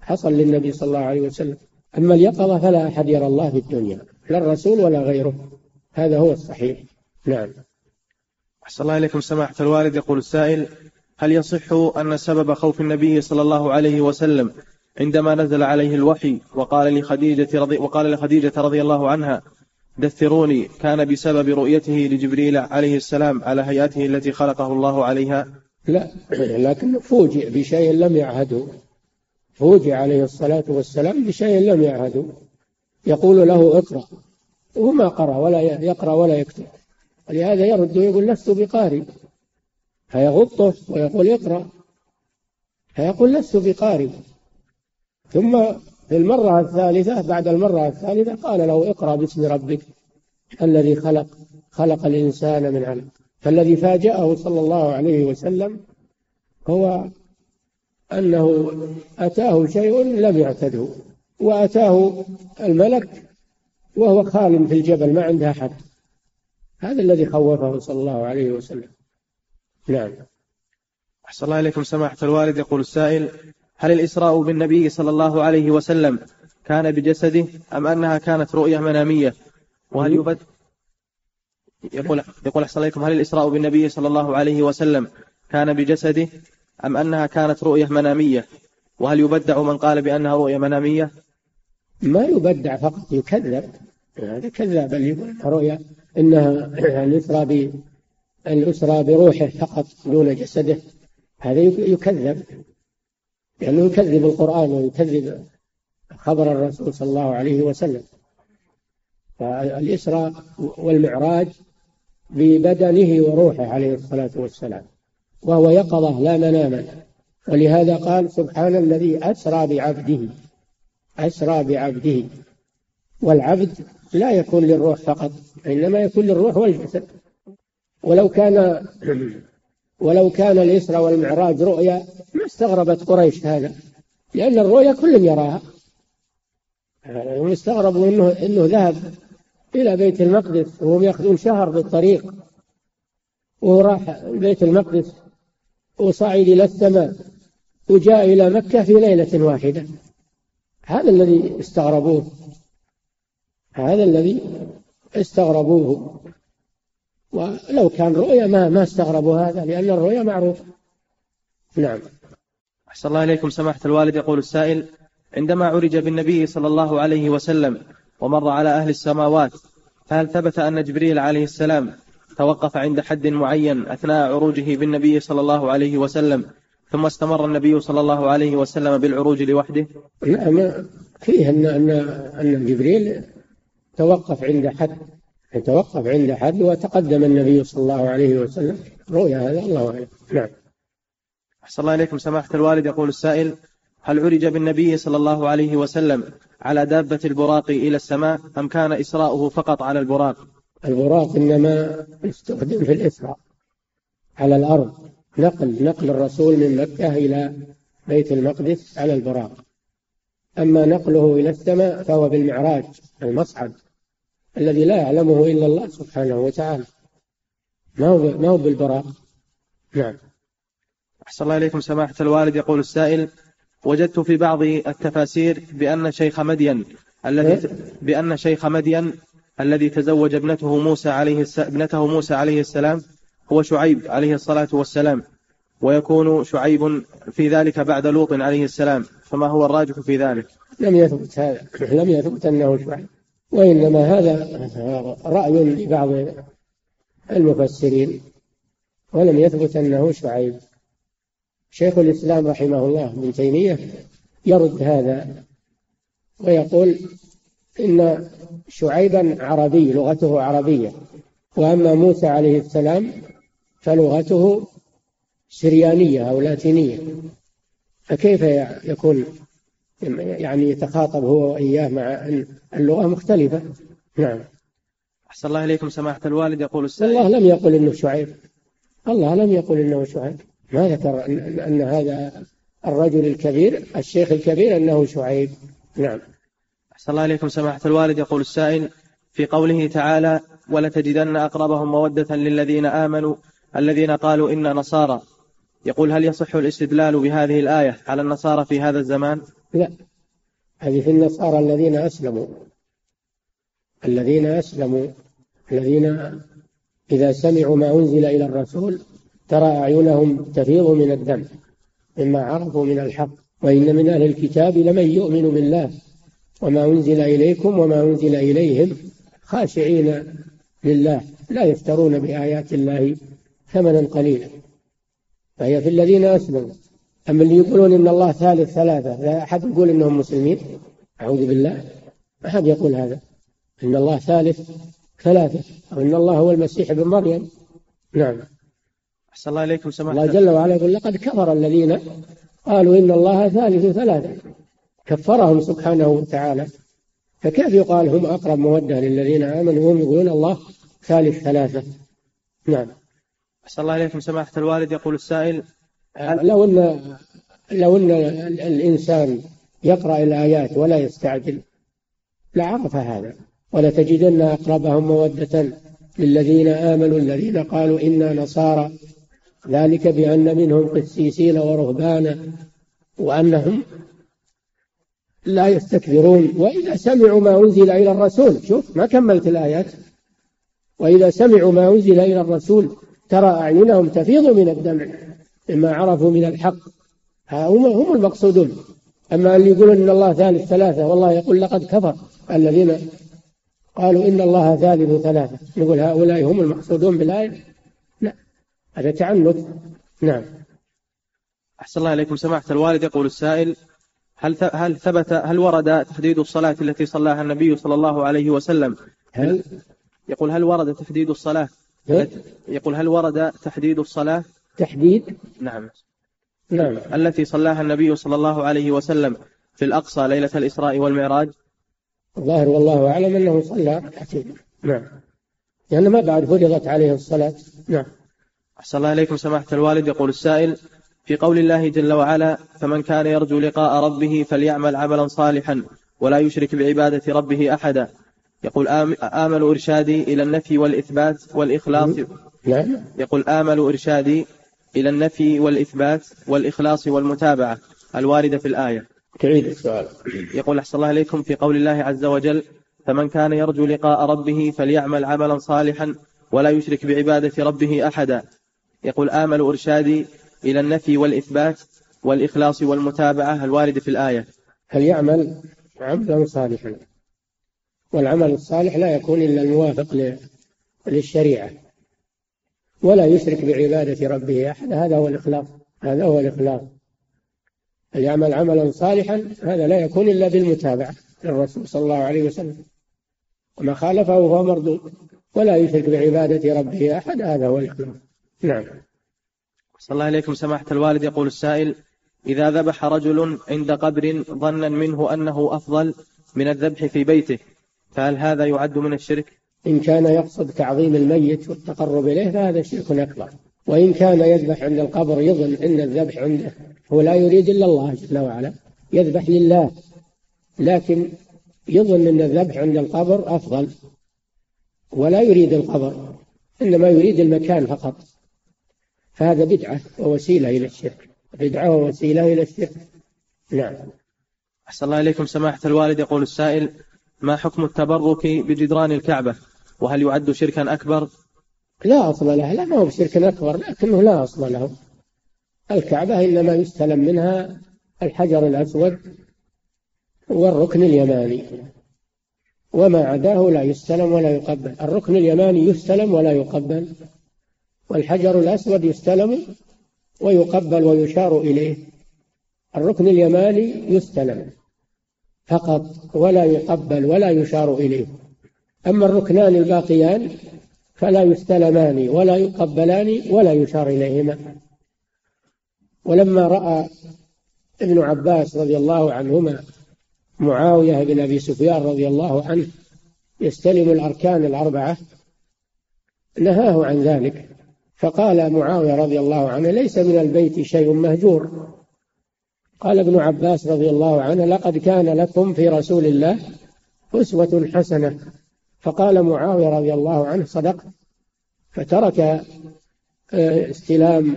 حصل للنبي صلى الله عليه وسلم، أما اليقظة فلا أحد يرى الله في الدنيا، لا الرسول ولا غيره، هذا هو الصحيح. نعم. أحسن الله إليكم سماحة الوالد. يقول السائل: هل يصح أن سبب خوف النبي صلى الله عليه وسلم عندما نزل عليه الوحي وقال لخديجة رضي الله عنها دثروني كان بسبب رؤيته لجبريل عليه السلام على هيئته التي خلقه الله عليها؟ لا، لكن فوجئ بشيء لم يعهده، فوجئ عليه الصلاة والسلام بشيء لم يعهده، يقول له اقرأ وما قرأ ولا يقرأ ولا يكتب، ولهذا يرد ويقول لست بقارئ، فيغطه ويقول اقرأ فيقول لست بقارئ، ثم في المرة الثالثة بعد المرة الثالثة قال له اقرأ باسم ربك الذي خلق الإنسان من علق. فالذي فاجأه صلى الله عليه وسلم هو أنه أتاه شيء لم يعتده، وأتاه الملك وهو خال في الجبل ما عندها أحد، هذا الذي خوفه صلى الله عليه وسلم. نعم. أحسن الله إليكم سماحة الوالد. يقول السائل: هل الإسراء بالنبي صلى الله عليه وسلم كان بجسده أم أنها كانت رؤية منامية؟ وهل يقول أحسن الله إليكم: هل الإسراء بالنبي صلى الله عليه وسلم كان بجسده أم أنها كانت رؤية منامية؟ وهل يبدع من قال بأنها رؤية منامية؟ ما يبدع، فقط يكذب، هذا كذاب اللي يقول رؤية، إنها الأسرى بروحه فقط دون جسده، هذا يكذب، لأنه يعني يكذب القرآن ويكذب خبر الرسول صلى الله عليه وسلم. فالإسراء والمعراج ببدنه وروحه عليه الصلاة والسلام، وهو يقظة لا مناما، ولهذا قال: سبحان الذي أسرى بعبده. والعبد لا يكون للروح فقط، إنما يكون للروح والجسد. ولو كان الإسراء والمعراج رؤيا ما استغربت قريش هذا، لأن الرؤيا كل يراها، هم استغربوا إنه ذهب إلى بيت المقدس وهم يأخذون شهر بالطريق، وراح بيت المقدس وصعد إلى السماء وجاء إلى مكة في ليلة واحدة، هذا الذي استغربوه، ولو كان رؤيا ما استغربوا هذا، لأن الرؤيا معروفة. نعم. أحسن الله إليكم سماحة الوالد. يقول السائل: عندما عرج بالنبي صلى الله عليه وسلم ومر على أهل السماوات، فهل ثبت أن جبريل عليه السلام توقف عند حد معين أثناء عروجه بالنبي صلى الله عليه وسلم، ثم استمر النبي صلى الله عليه وسلم بالعروج لوحده؟ نعم، فيه أن جبريل توقف عند حد وتقدم النبي صلى الله عليه وسلم، رؤيا هذا الله أعلم. نعم. أحسن الله إليكم سماحة الوالد. يقول السائل: هل عرج بالنبي صلى الله عليه وسلم على دابة البراق إلى السماء أم كان إسراؤه فقط على البراق؟ البراق إنما استخدم في الإسراء على الأرض، نقل الرسول من مكة إلى بيت المقدس على البراق. أما نقله إلى السماء فهو بالمعراج، المصعد الذي لا يعلمه إلا الله سبحانه وتعالى، ما هو بالبراق. نعم. أحسن الله إليكم سماحة الوالد. يقول السائل: وجدت في بعض التفاسير بأن شيخ مدين الذي تزوج ابنته موسى عليه السلام هو شعيب عليه الصلاة والسلام، ويكون شعيب في ذلك بعد لوط عليه السلام، فما هو الراجح في ذلك؟ لم يثبت أنه شعيب، وإنما هذا رأي لبعض المفسرين، ولم يثبت أنه شعيب. شيخ الإسلام رحمه الله ابن تيمية يرد هذا ويقول إن شعيبا عربي لغته عربية، وأما موسى عليه السلام فلغته سريانية أو لاتينية، فكيف يكون يعني يتخاطب هو وإياه مع أن اللغة مختلفة. نعم. أحسن الله إليكم سماحة الوالد. يقول السائل: الله لم يقل إنه شعيب، الله لم يقل إنه شعيب، ما ذكر أن هذا الرجل الكبير الشيخ الكبير أنه شعيب. نعم. أحسن الله إليكم سماحة الوالد. يقول السائل: في قوله تعالى: ولتجدن أقربهم مودة للذين آمنوا الذين قالوا إنا نصارى، يقول: هل يصح الاستدلال بهذه الآية على النصارى في هذا الزمان؟ لا، هذه في النصارى الذين أسلموا الذين إذا سمعوا ما أنزل إلى الرسول ترى أعينهم تفيض من الدم مما عرفوا من الحق، وإن من أهل الكتاب لمن يؤمن بالله وما أنزل إليكم وما أنزل إليهم خاشعين لله لا يفترون بآيات الله ثمنا قليلا، فهي في الذين أسلموا. أما اللي يقولون إن الله ثالث ثلاثة، لا أحد يقول إنهم مسلمين، أعوذ بالله، أحد يقول هذا، إن الله ثالث ثلاثة أو إن الله هو المسيح ابن مريم. نعم. أحسن الله إليكم سماحة الله جل وعلا يقول: لقد كفر الذين قالوا إن الله ثالث ثلاثة، كفرهم سبحانه وتعالى، فكيف يقال هم أقرب مودة للذين آمنوا وهم يقولون الله ثالث ثلاثة. نعم. أحسن الله إليكم سماحة الوالد. يقول السائل: لو أن الإنسان يقرأ الآيات ولا يستعجل لعرف هذا. ولتجدن أقربهم مودة للذين آمنوا الذين قالوا إنا نصارى ذلك بأن منهم قسيسين ورهبانا وأنهم لا يستكبرون، وإذا سمعوا ما أنزل إلى الرسول، شوف ما كملت الآيات، وإذا سمعوا ما أنزل إلى الرسول ترى أعينهم تفيض من الدمع مما عرفوا من الحق، هم المقصودون. أما اللي يقولون إن الله ثالث ثلاثة، والله يقول: لقد كفر الذين قالوا إن الله ثالث ثلاثة، نقول هؤلاء هم المقصودون بالآية؟ لا، هذا تعنت. نعم. أحسن الله إليكم سماحة الوالد. يقول السائل: هل ورد تحديد الصلاة التي صلاها النبي صلى الله عليه وسلم؟ يقول هل ورد تحديد الصلاة؟ تحديد؟ نعم. التي صلاها النبي صلى الله عليه وسلم في الأقصى ليلة الإسراء والمعراج. الظاهر والله أعلم أنه صلى ركعتين. نعم. لأن ما بعد فرضت عليه الصلاة. نعم. أحسن الله إليكم سماحة الوالد. يقول السائل: في قول الله جل وعلا: فمن كان يرجو لقاء ربه فليعمل عملا صالحا ولا يشرك بعبادة ربه أحدا، يقول: آمل إرشادي إلى النفي والإثبات والإخلاص والمتابعة الواردة في الآية. تعيد السؤال. يقول: أحسن الله إليكم، في قول الله عز وجل: فمن كان يرجو لقاء ربه فليعمل عملا صالحا ولا يشرك بعبادة ربه أحدا، يقول: آمل إرشادي إلى النفي والإثبات والإخلاص والمتابعة الواردة في الآية. هل يعمل عملا صالحا؟ والعمل الصالح لا يكون إلا الموافق للشريعة. ولا يشرك بعبادة ربه أحد، هذا هو الإخلاص. يعمل عملا صالحا هذا لا يكون إلا بالمتابعة للرسول صلى الله عليه وسلم، وما خالفه فهو مردود. ولا يشرك بعبادة ربه أحد، هذا هو الإخلاص. نعم. صلى الله عليكم سماحة الوالد. يقول السائل: إذا ذبح رجل عند قبر ظنا منه أنه أفضل من الذبح في بيته، فهل هذا يعد من الشرك؟ إن كان يقصد تعظيم الميت والتقرب إليه فهذا شرك أكبر، وإن كان يذبح عند القبر يظن أن الذبح عنده، هو لا يريد إلا الله جل وعلا، يذبح لله لكن يظن أن الذبح عند القبر أفضل ولا يريد القبر، إنما يريد المكان فقط، فهذا بدعة ووسيلة إلى الشرك، بدعة ووسيلة إلى الشرك. نعم. أحسن الله إليكم سماحة الوالد. يقول السائل: ما حكم التبرك بجدران الكعبة، وهل يعد شركا أكبر؟ لا أصل له، لا ما هو شركا أكبر لكنه لا أصل له. الكعبة إنما يستلم منها الحجر الأسود والركن اليماني، وما عداه لا يستلم ولا يقبل. الركن اليماني يستلم ولا يقبل، والحجر الأسود يستلم ويقبل ويشار إليه. الركن اليماني يستلم فقط ولا يقبل ولا يشار إليه، أما الركنان الباقيان فلا يستلمان ولا يقبلان ولا يشار إليهما. ولما رأى ابن عباس رضي الله عنهما معاوية بن أبي سفيان رضي الله عنه يستلم الأركان الأربعة نهاه عن ذلك، فقال معاوية رضي الله عنه: ليس من البيت شيء مهجور. قال ابن عباس رضي الله عنه: لقد كان لكم في رسول الله أسوة حسنة. فقال معاوية رضي الله عنه: صدقت، فترك استلام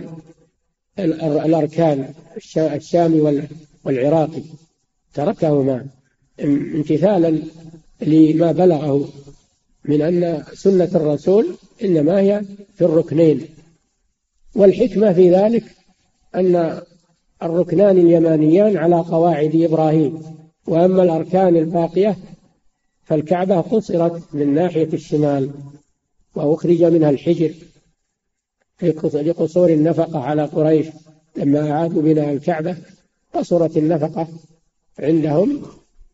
الأركان الشامي والعراقي، تركهما امتثالا لما بلغه من أن سنة الرسول إنما هي في الركنين، والحكمة في ذلك أن الركنان اليمانيان على قواعد إبراهيم، وأما الأركان الباقية فالكعبة قصرت من ناحية الشمال وأخرج منها الحجر لقصور النفقة على قريش، لما أعادوا بناء الكعبة قصرت النفقة عندهم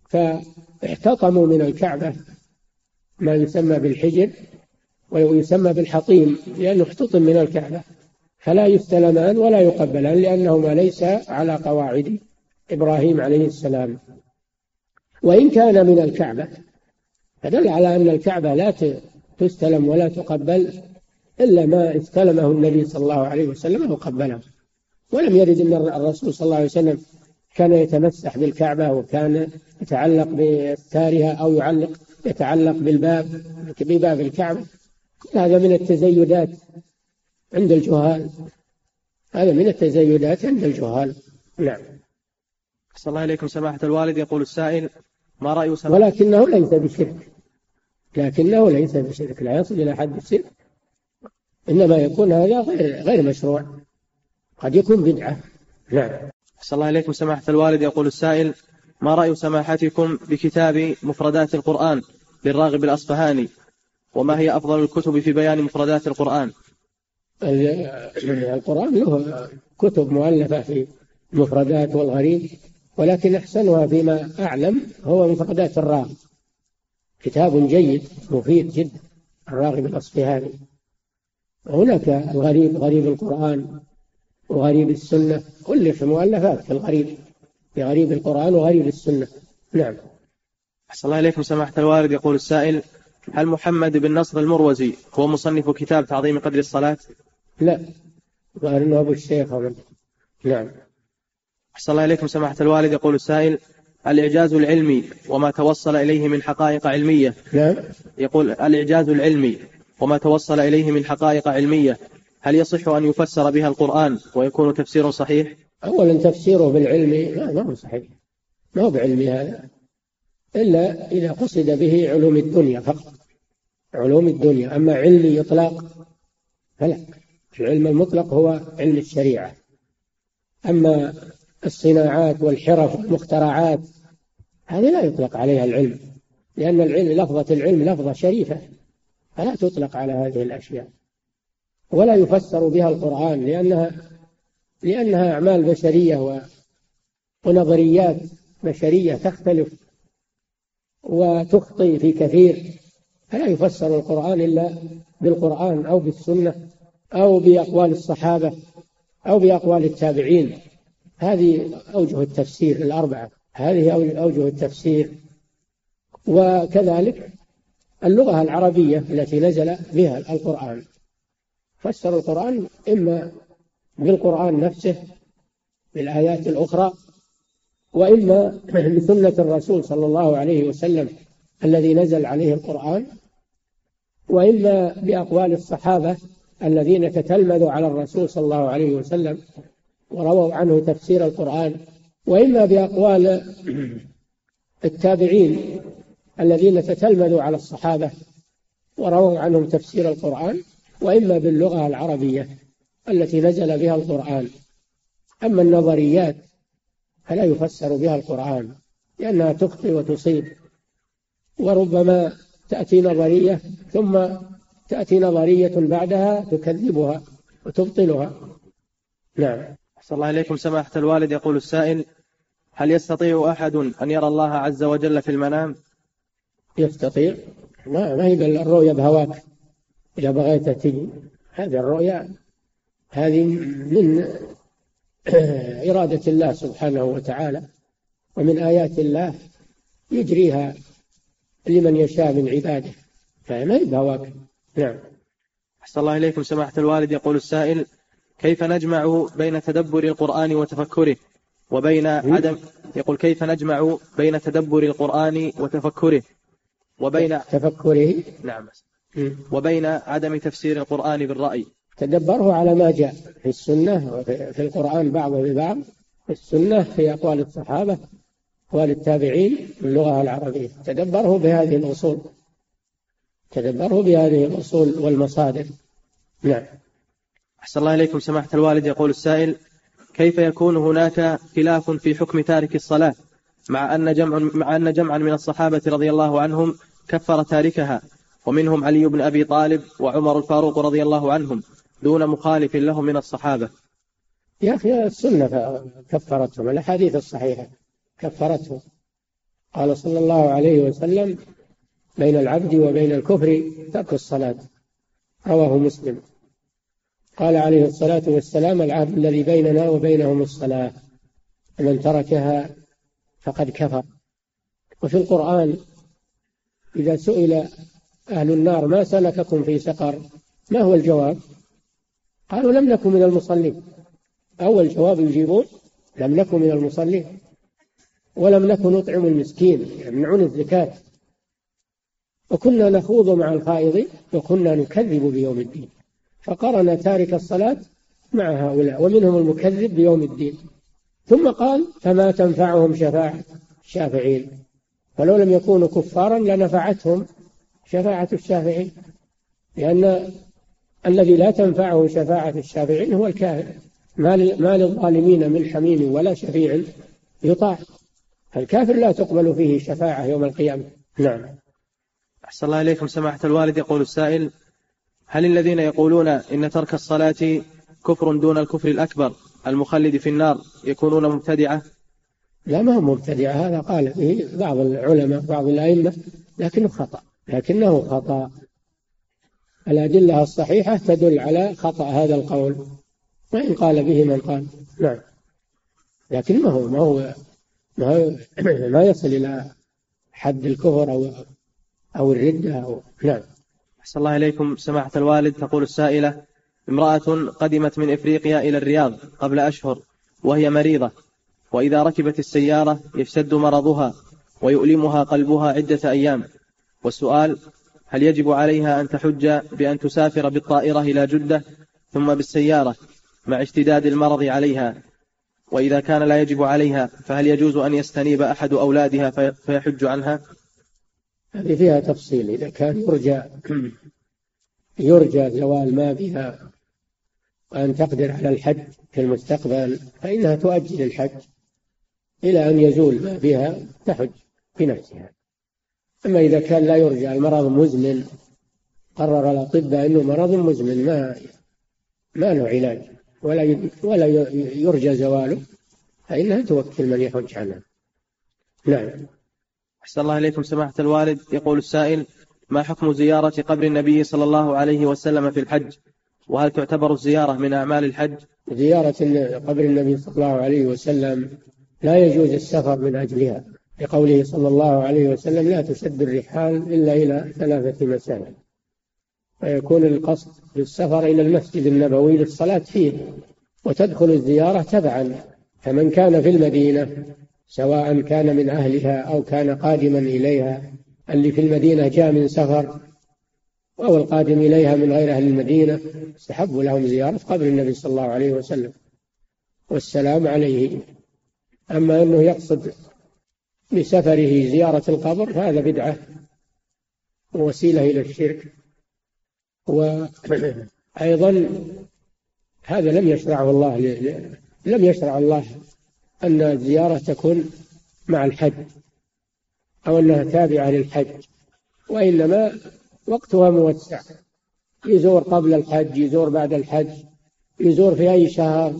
فاحتطموا من الكعبة ما يسمى بالحجر ويسمى بالحطيم لأنه احتطم من الكعبة، فلا يستلمان ولا يقبلان لأنهما ليس على قواعد إبراهيم عليه السلام. وإن كان من الكعبة فدل على أن الكعبة لا تستلم ولا تقبل إلا ما استلمه النبي صلى الله عليه وسلم وقبله، ولم يرد أن الرسول صلى الله عليه وسلم كان يتمسح بالكعبة وكان يتعلق بأستارها أو يتعلق بباب الكعبة. هذا من التزيدات عند الجهال، هذا من التزيدات عند الجهال. نعم. صلى الله عليكم سماحة الوالد. يقول السائل: ما رأي سماحة ولكنه ليس بشرك، لكنه ليس بشرك، لا يصل إلى حد الشرك، إنما يكون هذا غير مشروع، قد يكون بدعة. نعم. صلى الله عليكم سماحة الوالد. يقول السائل: ما رأي سماحتكم بكتاب مفردات القرآن للراغب الأصفهاني، وما هي أفضل الكتب في بيان مفردات القرآن؟ القرآن له كتب مؤلفة في المفردات والغريب، ولكن أحسنها فيما أعلم هو مفردات الراغب، كتاب جيد مفيد جدا الراغب الأصفهاني. هناك الغريب، غريب القرآن وغريب السنة، ألف مؤلفات في الغريب، في غريب القرآن وغريب السنة. نعم. أحسن الله إليكم سماحة الوالد. يقول السائل: هل محمد بن نصر المروزي هو مصنف كتاب تعظيم قدر الصلاة؟ لا، قال إنه أبو الشيخ. نعم. أحسن الله إليكم سماحة الوالد. يقول السائل: الإعجاز العلمي وما توصل إليه من حقائق علمية. نعم. يقول: الإعجاز العلمي وما توصل إليه من حقائق علمية، هل يصح أن يفسر بها القرآن ويكون تفسير صحيح؟ أولا تفسيره بالعلمي لا، ما هو صحيح، ما هو بعلمي هذا، إلا إذا قصد به علوم الدنيا فقط، علوم الدنيا. أما علمي إطلاق فلا، العلم المطلق هو علم الشريعة، أما الصناعات والحرف والمخترعات هذه لا يطلق عليها العلم، لأن العلم لفظة، العلم لفظة شريفة فلا تطلق على هذه الأشياء، ولا يفسر بها القرآن لأنها أعمال بشرية ونظريات بشرية تختلف وتخطئ في كثير، فلا يفسر القرآن إلا بالقرآن أو بالسنة أو بأقوال الصحابة أو بأقوال التابعين، هذه أوجه التفسير الأربعة، هذه أوجه التفسير. وكذلك اللغة العربية التي نزل بها القرآن، فسر القرآن إما بالقرآن نفسه بالآيات الأخرى، وإما بسنة الرسول صلى الله عليه وسلم الذي نزل عليه القرآن، وإما بأقوال الصحابة الذين تتلمذوا على الرسول صلى الله عليه وسلم ورووا عنه تفسير القرآن، وإما بأقوال التابعين الذين تتلمذوا على الصحابة ورووا عنهم تفسير القرآن، وإما باللغة العربية التي نزل بها القرآن. أما النظريات فلا يفسر بها القرآن لأنها تخطئ وتصيب، وربما تأتي نظرية ثم تأتي نظرية بعدها تكذبها وتبطلها. نعم. أحسن الله إليكم سماحة الوالد. يقول السائل: هل يستطيع أحد أن يرى الله عز وجل في المنام؟ يستطيع، ما هي الرؤية بهواك إذا بغيت تجي، هذه الرؤية هذه من إرادة الله سبحانه وتعالى، ومن آيات الله يجريها لمن يشاء من عباده، فما هي بهواك. نعم. أحسن الله إليكم سماحة الوالد. يقول السائل: كيف نجمع بين تدبر القرآن وتفكره وبين عدم يقول كيف نجمع بين تدبر القرآن وتفكره وبين تفكره نعم وبين عدم تفسير القرآن بالرأي؟ تدبره على ما جاء في السنة، في القرآن بعضه ببعض، في السنة في أقوال الصحابة، أقوال التابعين، باللغة العربية، تدبره بهذه الأصول، تدبره بهذه الأصول والمصادر. نعم. أحسن الله إليكم سماحة الوالد. يقول السائل: كيف يكون هناك خلاف في حكم تارك الصلاة مع أن جمعا من الصحابة رضي الله عنهم كفر تاركها، ومنهم علي بن أبي طالب وعمر الفاروق رضي الله عنهم دون مخالف لهم من الصحابة؟ يا أخي السنة كفرتهم، الأحاديث الصحيحة كفرتهم، قال صلى الله عليه وسلم: بين العبد وبين الكفر ترك الصلاة، رواه مسلم. قال عليه الصلاة والسلام: العهد الذي بيننا وبينهم الصلاة، من تركها فقد كفر. وفي القرآن إذا سئل أهل النار: ما سلككم في سقر، ما هو الجواب؟ قالوا: لم نكن من المصلين. أول جواب يجيبون: لم نكن من المصلين، ولم نكن نطعم المسكين، يمنعون الزكاة، وكنا نخوض مع الخائضين، وكنا نكذب بيوم الدين. فقرن تارك الصلاة مع هؤلاء، ومنهم المكذب بيوم الدين. ثم قال: فما تنفعهم شفاعة الشافعين، فلو لم يكونوا كفارا لنفعتهم شفاعة الشافعين، لأن الذي لا تنفعه شفاعة الشافعين هو الكافر. ما للظالمين من حميم ولا شفيع يطاع، فالكافر لا تقبل فيه شفاعة يوم القيامة. نعم. أحسن الله إليكم سماحة الوالد. يقول السائل: هل الذين يقولون إن ترك الصلاة كفر دون الكفر الأكبر المخلد في النار يكونون مبتدعة؟ لا، ما هم مبتدعة، هذا قال به بعض العلماء بعض الأئمة، لكنه خطأ. الأدلة الصحيحة تدل على خطأ هذا القول، وإن قال به من قال. نعم. لكن ما يصل إلى حد الكفر أو الردة أو نعم. أحسن الله إليكم سماحة الوالد. تقول السائلة: امرأة قدمت من إفريقيا إلى الرياض قبل أشهر وهي مريضة، وإذا ركبت السيارة يشتد مرضها ويؤلمها قلبها عدة أيام، والسؤال: هل يجب عليها أن تحج بأن تسافر بالطائرة إلى جدة ثم بالسيارة مع اشتداد المرض عليها؟ وإذا كان لا يجب عليها فهل يجوز أن يستنيب أحد أولادها فيحج عنها؟ هذه فيها تفصيل. إذا كان يرجى زوال ما بها وأن تقدر على الحج في المستقبل، فإنها تؤجل الحج إلى أن يزول ما بها، تحج بنفسها. أما إذا كان لا يرجى، المرض مزمن، قرر الأطباء أنه مرض مزمن ما له علاج ولا يرجى زواله، فإنها توكل من يحج عنها. نعم. أحسن الله إليكم سماحة الوالد. يقول السائل: ما حكم زيارة قبر النبي صلى الله عليه وسلم في الحج، وهل تعتبر الزيارة من أعمال الحج زيارة قبر النبي صلى الله عليه وسلم لا يجوز السفر من أجلها، لقوله صلى الله عليه وسلم: لا تشد الرحال إلا إلى 3 مساجد. فيكون القصد بالسفر إلى المسجد النبوي للصلاة فيه، وتدخل الزيارة تبعا. فمن كان في المدينة سواء كان من أهلها أو كان قادما إليها، اللي في المدينة جاء من سفر أو القادم إليها من غير أهل المدينة، استحبوا لهم زيارة قبر النبي صلى الله عليه وسلم والسلام عليه. أما أنه يقصد بسفره زيارة القبر فهذا بدعة ووسيلة إلى الشرك. وأيضا هذا لم يشرع الله أن الزيارة تكون مع الحج أو أنها تابعة للحج، وإنما وقتها موسع، يزور قبل الحج، يزور بعد الحج، يزور في أي شهر،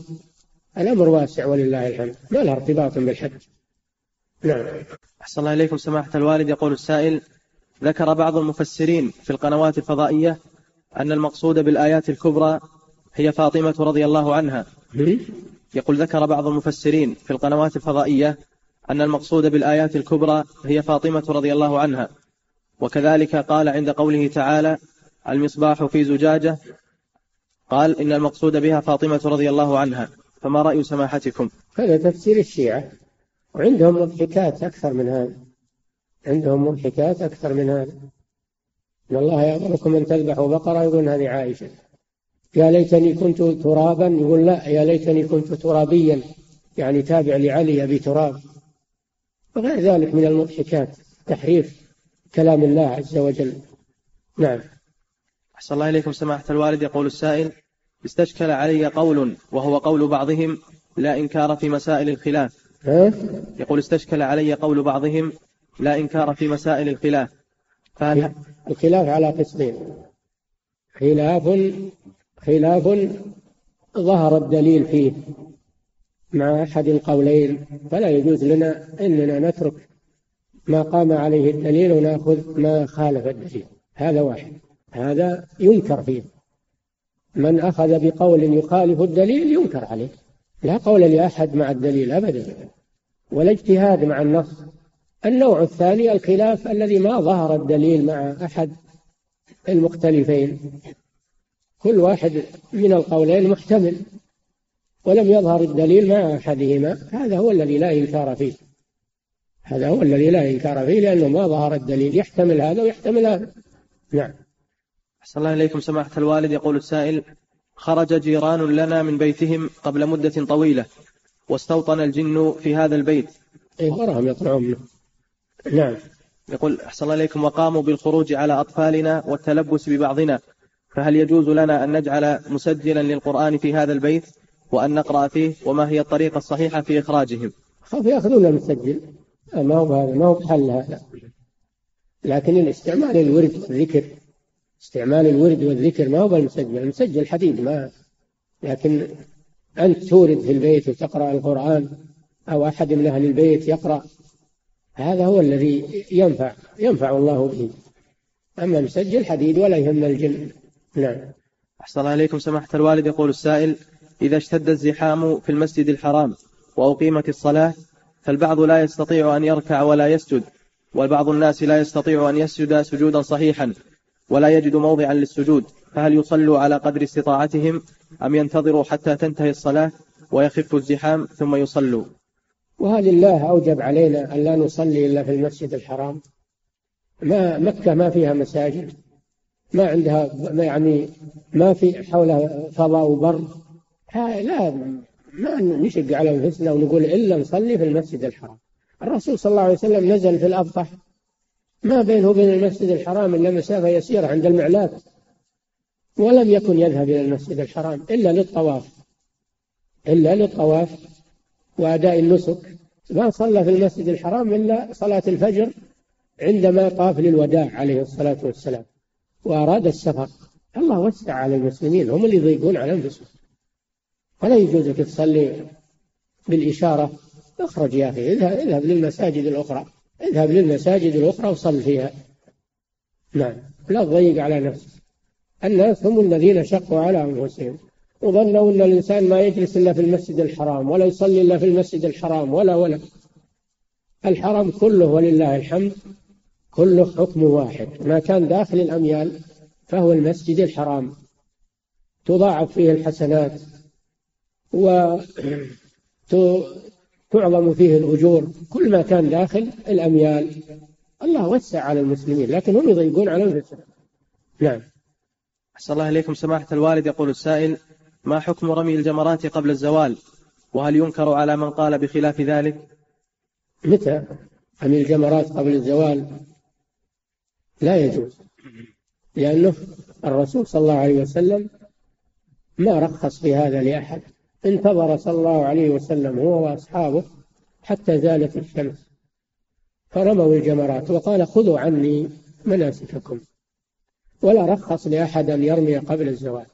الأمر واسع ولله الحمد، ما له ارتباط بالحج. نعم. أحسن الله إليكم سماحة الوالد. يقول السائل: ذكر بعض المفسرين في القنوات الفضائية أن المقصود بالآيات الكبرى هي فاطمة رضي الله عنها. يقول: ذكر بعض المفسرين في القنوات الفضائية أن المقصود بالآيات الكبرى هي فاطمة رضي الله عنها، وكذلك قال عند قوله تعالى: المصباح في زجاجة، قال إن المقصود بها فاطمة رضي الله عنها، فما رأي سماحتكم؟ هذا تفسير الشيعة، وعندهم مضحكات أكثر من هذا، إن الله يأمركم أن تذبحوا بقرة، يقول هذه عائشة، يا ليتني كنت ترابا، يقول لا، يا ليتني كنت ترابيا، يعني تابع لعلي أبي تراب، وغير ذلك من المضحكات، تحريف كلام الله عز وجل. نعم. أحسن الله إليكم سماحة الوالد. يقول السائل: استشكل علي قول وهو قول بعضهم لا إنكار في مسائل الخلاف. يقول: استشكل علي قول بعضهم لا إنكار في مسائل الخلاف. الخلاف على قسمين: خلاف ظهر الدليل فيه مع أحد القولين، فلا يجوز لنا أننا نترك ما قام عليه الدليل ونأخذ ما خالف الدليل، هذا واحد، هذا ينكر فيه. من أخذ بقول يخالف الدليل ينكر عليه، لا قول لأحد مع الدليل أبدا، ولا اجتهاد مع النص. النوع الثاني: الخلاف الذي ما ظهر الدليل مع أحد المختلفين، كل واحد من القولين محتمل ولم يظهر الدليل مع أحدهما، هذا هو الذي لا إنكار فيه، لأنه ما ظهر الدليل، يحتمل هذا ويحتمل هذا. نعم. أحسن الله إليكم سماحة الوالد. يقول السائل: خرج جيران لنا من بيتهم قبل مدة طويلة، واستوطن الجن في هذا البيت. وراهم يطلعون منه. نعم. يقول: أحسن الله إليكم، وقاموا بالخروج على أطفالنا والتلبس ببعضنا، فهل يجوز لنا أن نجعل مسجلا للقرآن في هذا البيت وأن نقرأ فيه، وما هي الطريقة الصحيحة في إخراجهم؟ خاف يأخذون المسجل، ما هو بحل هذا، لكن استعمال الورد والذكر، ما هو بالمسجل، المسجل حديد ما، لكن أنت تورد في البيت وتقرأ القرآن أو أحد من أهل البيت يقرأ، هذا هو الذي ينفع الله به، أما المسجل حديد ولا يهمنا الجن. نعم. أحسن الله إليكم سماحة الوالد. يقول السائل: إذا اشتد الزحام في المسجد الحرام وأقيمت الصلاة، فالبعض لا يستطيع أن يركع ولا يسجد، والبعض الناس لا يستطيع أن يسجد سجودا صحيحا ولا يجد موضعا للسجود، فهل يصلوا على قدر استطاعتهم أم ينتظروا حتى تنتهي الصلاة ويخف الزحام ثم يصلوا؟ وهل الله أوجب علينا أن لا نصلي إلا في المسجد الحرام؟ مكة ما فيها مساجد، ما عندها، يعني ما في حولها فضاء وبر، لا ما نشق على أنفسنا ونقول إلا نصلي في المسجد الحرام. الرسول صلى الله عليه وسلم نزل في الأبطح، ما بينه وبين المسجد الحرام إلا مسافة يسيرة عند المعلات، ولم يكن يذهب إلى المسجد الحرام إلا للطواف وأداء النسك. ما صلى في المسجد الحرام إلا صلاة الفجر عندما طاف للوداع عليه الصلاة والسلام وأراد السفر. الله وسع على المسلمين، هم اللي يضيقون على أنفسهم. ولا يجوز لك تصلي بالإشارة، اخرج يا أخي، اذهب للمساجد الأخرى، وصل فيها. نعم، لا تضيق على نفسك. الناس هم الذين شقوا على أنفسهم، وظنوا أن الإنسان ما يجلس إلا في المسجد الحرام ولا يصلي إلا في المسجد الحرام ولا الحرام كله ولله الحمد كله حكم واحد، ما كان داخل الأميال فهو المسجد الحرام تضاعف فيه الحسنات وتعظم فيه الأجور، كل ما كان داخل الأميال. الله وسع على المسلمين لكن هم يضيقون على أنفسهم. نعم. أحسن الله إليكم سماحة الوالد. يقول السائل: ما حكم رمي الجمرات قبل الزوال؟ وهل ينكر على من قال بخلاف ذلك؟ متى رمي الجمرات قبل الزوال؟ لا يجوز، لأنه الرسول صلى الله عليه وسلم ما رخص في هذا لأحد، انتظر صلى الله عليه وسلم هو وأصحابه حتى زالت الشمس فرموا الجمرات وقال: خذوا عني مناسككم، ولا رخص لأحد أن يرمي قبل الزوال.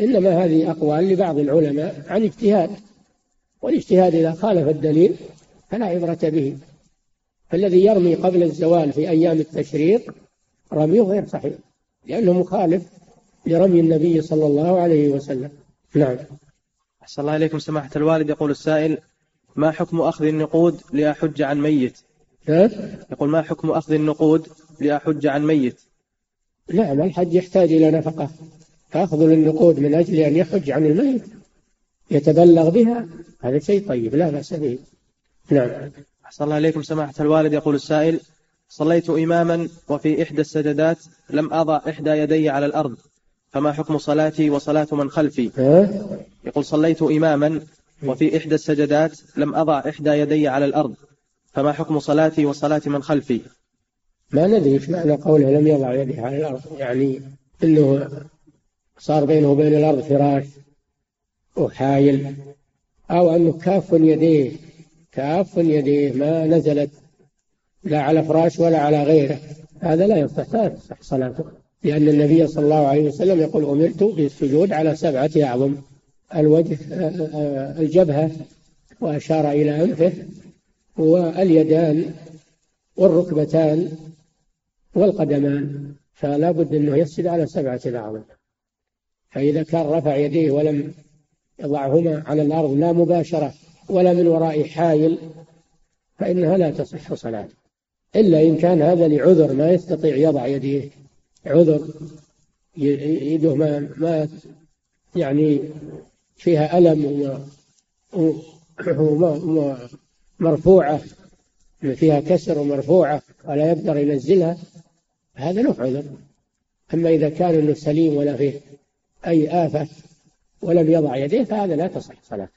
إنما هذه أقوال لبعض العلماء عن اجتهاد، والاجتهاد إذا خالف الدليل فلا عبرة به، فالذي يرمي قبل الزوال في أيام التشريق رميه غير صحيح لأنه مخالف لرمي النبي صلى الله عليه وسلم. نعم. أحسن الله إليكم سماحة الوالد. يقول السائل: ما حكم أخذ النقود لأحج عن ميت؟ يقول: ما حكم أخذ النقود لأحج عن ميت؟ نعم، الحج يحتاج إلى نفقة، فأخذ النقود من أجل أن يحج عن الميت يتبلغ بها هذا شيء طيب لا بأس به. نعم. أحسن الله إليكم سماحة الوالد. يقول السائل: صليت إماما وفي إحدى السجدات لم أضع إحدى يدي على الأرض، فما حكم صلاتي وصلاة من خلفي؟ يقول: صليت إماما وفي إحدى السجدات لم أضع إحدى يدي على الأرض، فما حكم صلاتي وصلاة من خلفي؟ ما ندري ايش معنى قوله لم يضع يده على الأرض، يعني أنه صار بينه وبين الأرض فراش وحايل، أو أنه كاف يديه ما نزلت لا على فراش ولا على غيره، هذا لا يصح صلاته، لأن النبي صلى الله عليه وسلم يقول: أمرت بالسجود على 7 أعظم: الوجه، الجبهة، وأشار إلى أنفه، واليدان، والركبتان، والقدمان، فلا بد أنه يسجد على 7 أعظم. فإذا كان رفع يديه ولم يضعهما على الأرض لا مباشرة ولا من وراء حائل فإنها لا تصح صلاته، إلا إن كان هذا لعذر ما يستطيع يضع يديه، عذر يده ما يعني فيها ألم ومرفوعة، فيها كسر ومرفوعة ولا يقدر ينزلها، هذا له عذر. أما إذا كان أنه سليم ولا فيه أي آفة ولم يضع يديه فهذا لا تصح صلاته.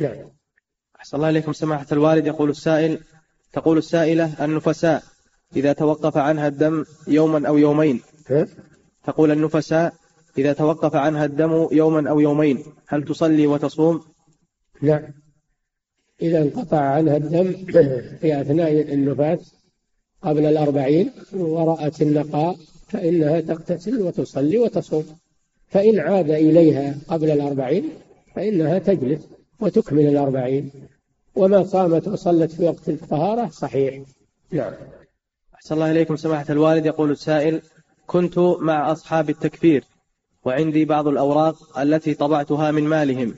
نعم. أحسن الله إليكم سماحة الوالد. يقول السائل: تقول السائلة: النفساء إذا توقف عنها الدم يوما أو يومين، تقول النفساء إذا توقف عنها الدم يوما أو يومين، هل تصلي وتصوم؟ نعم، إذا انقطع عنها الدم في أثناء النفاس قبل 40 ورأت النقاء فإنها تغتسل وتصلي وتصوم، فإن عاد إليها قبل 40 فإنها تجلس وتكمل 40، وما صامت وصلت في وقت الطهارة صحيح. نعم. أحسن الله إليكم سماحة الوالد. يقول السائل: كنت مع أصحاب التكفير وعندي بعض الأوراق التي طبعتها من مالهم،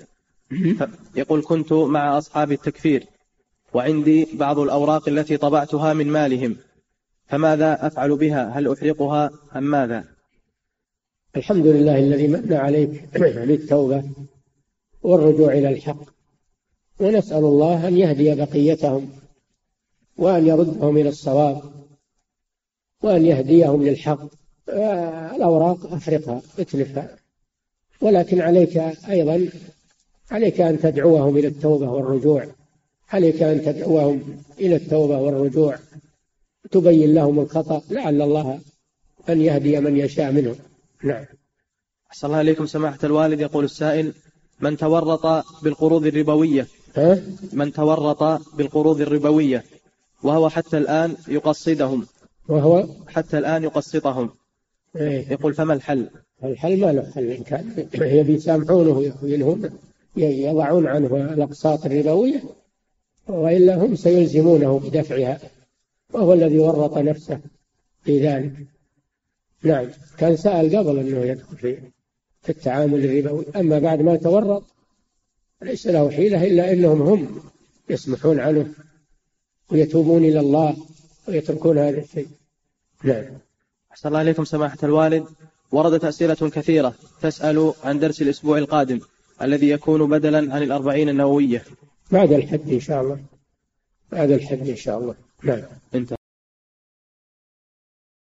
يقول: كنت مع أصحاب التكفير وعندي بعض الأوراق التي طبعتها من مالهم، فماذا أفعل بها؟ هل أحرقها أم ماذا؟ الحمد لله الذي من عليك للتوبة والرجوع إلى الحق، ونسأل الله أن يهدي بقيتهم وأن يردهم إلى الصواب وأن يهديهم للحق. الأوراق أفرقها، اتلفها، ولكن عليك أيضا، عليك أن تدعوهم إلى التوبة والرجوع، تبين لهم الخطأ لعل الله أن يهدي من يشاء منهم. نعم. أحسن الله إليكم سماحة الوالد. يقول السائل: من تورط بالقروض الربوية وهو حتى الآن يقصدهم يقول: فما الحل؟ الحل ما له حل، إن كان يبي يسامحونه وينهون يضعون عنه الأقساط الربوية، وإلا هم سيلزمونه بدفعها، وهو الذي ورط نفسه في ذلك. نعم، كان سأل قبل أنه يدخل فيه، في التعامل الربوي. أما بعد ما تورط ليس له حيلة إلا أنهم هم يسمحون عنه ويتوبون إلى الله ويتركون هذا الشيء. نعم. أحسن الله إليكم سماحة الوالد. وردت أسئلة كثيرة تسأل عن درس الأسبوع القادم الذي يكون بدلا عن الأربعين النووية بعد الحد إن شاء الله. نعم. انت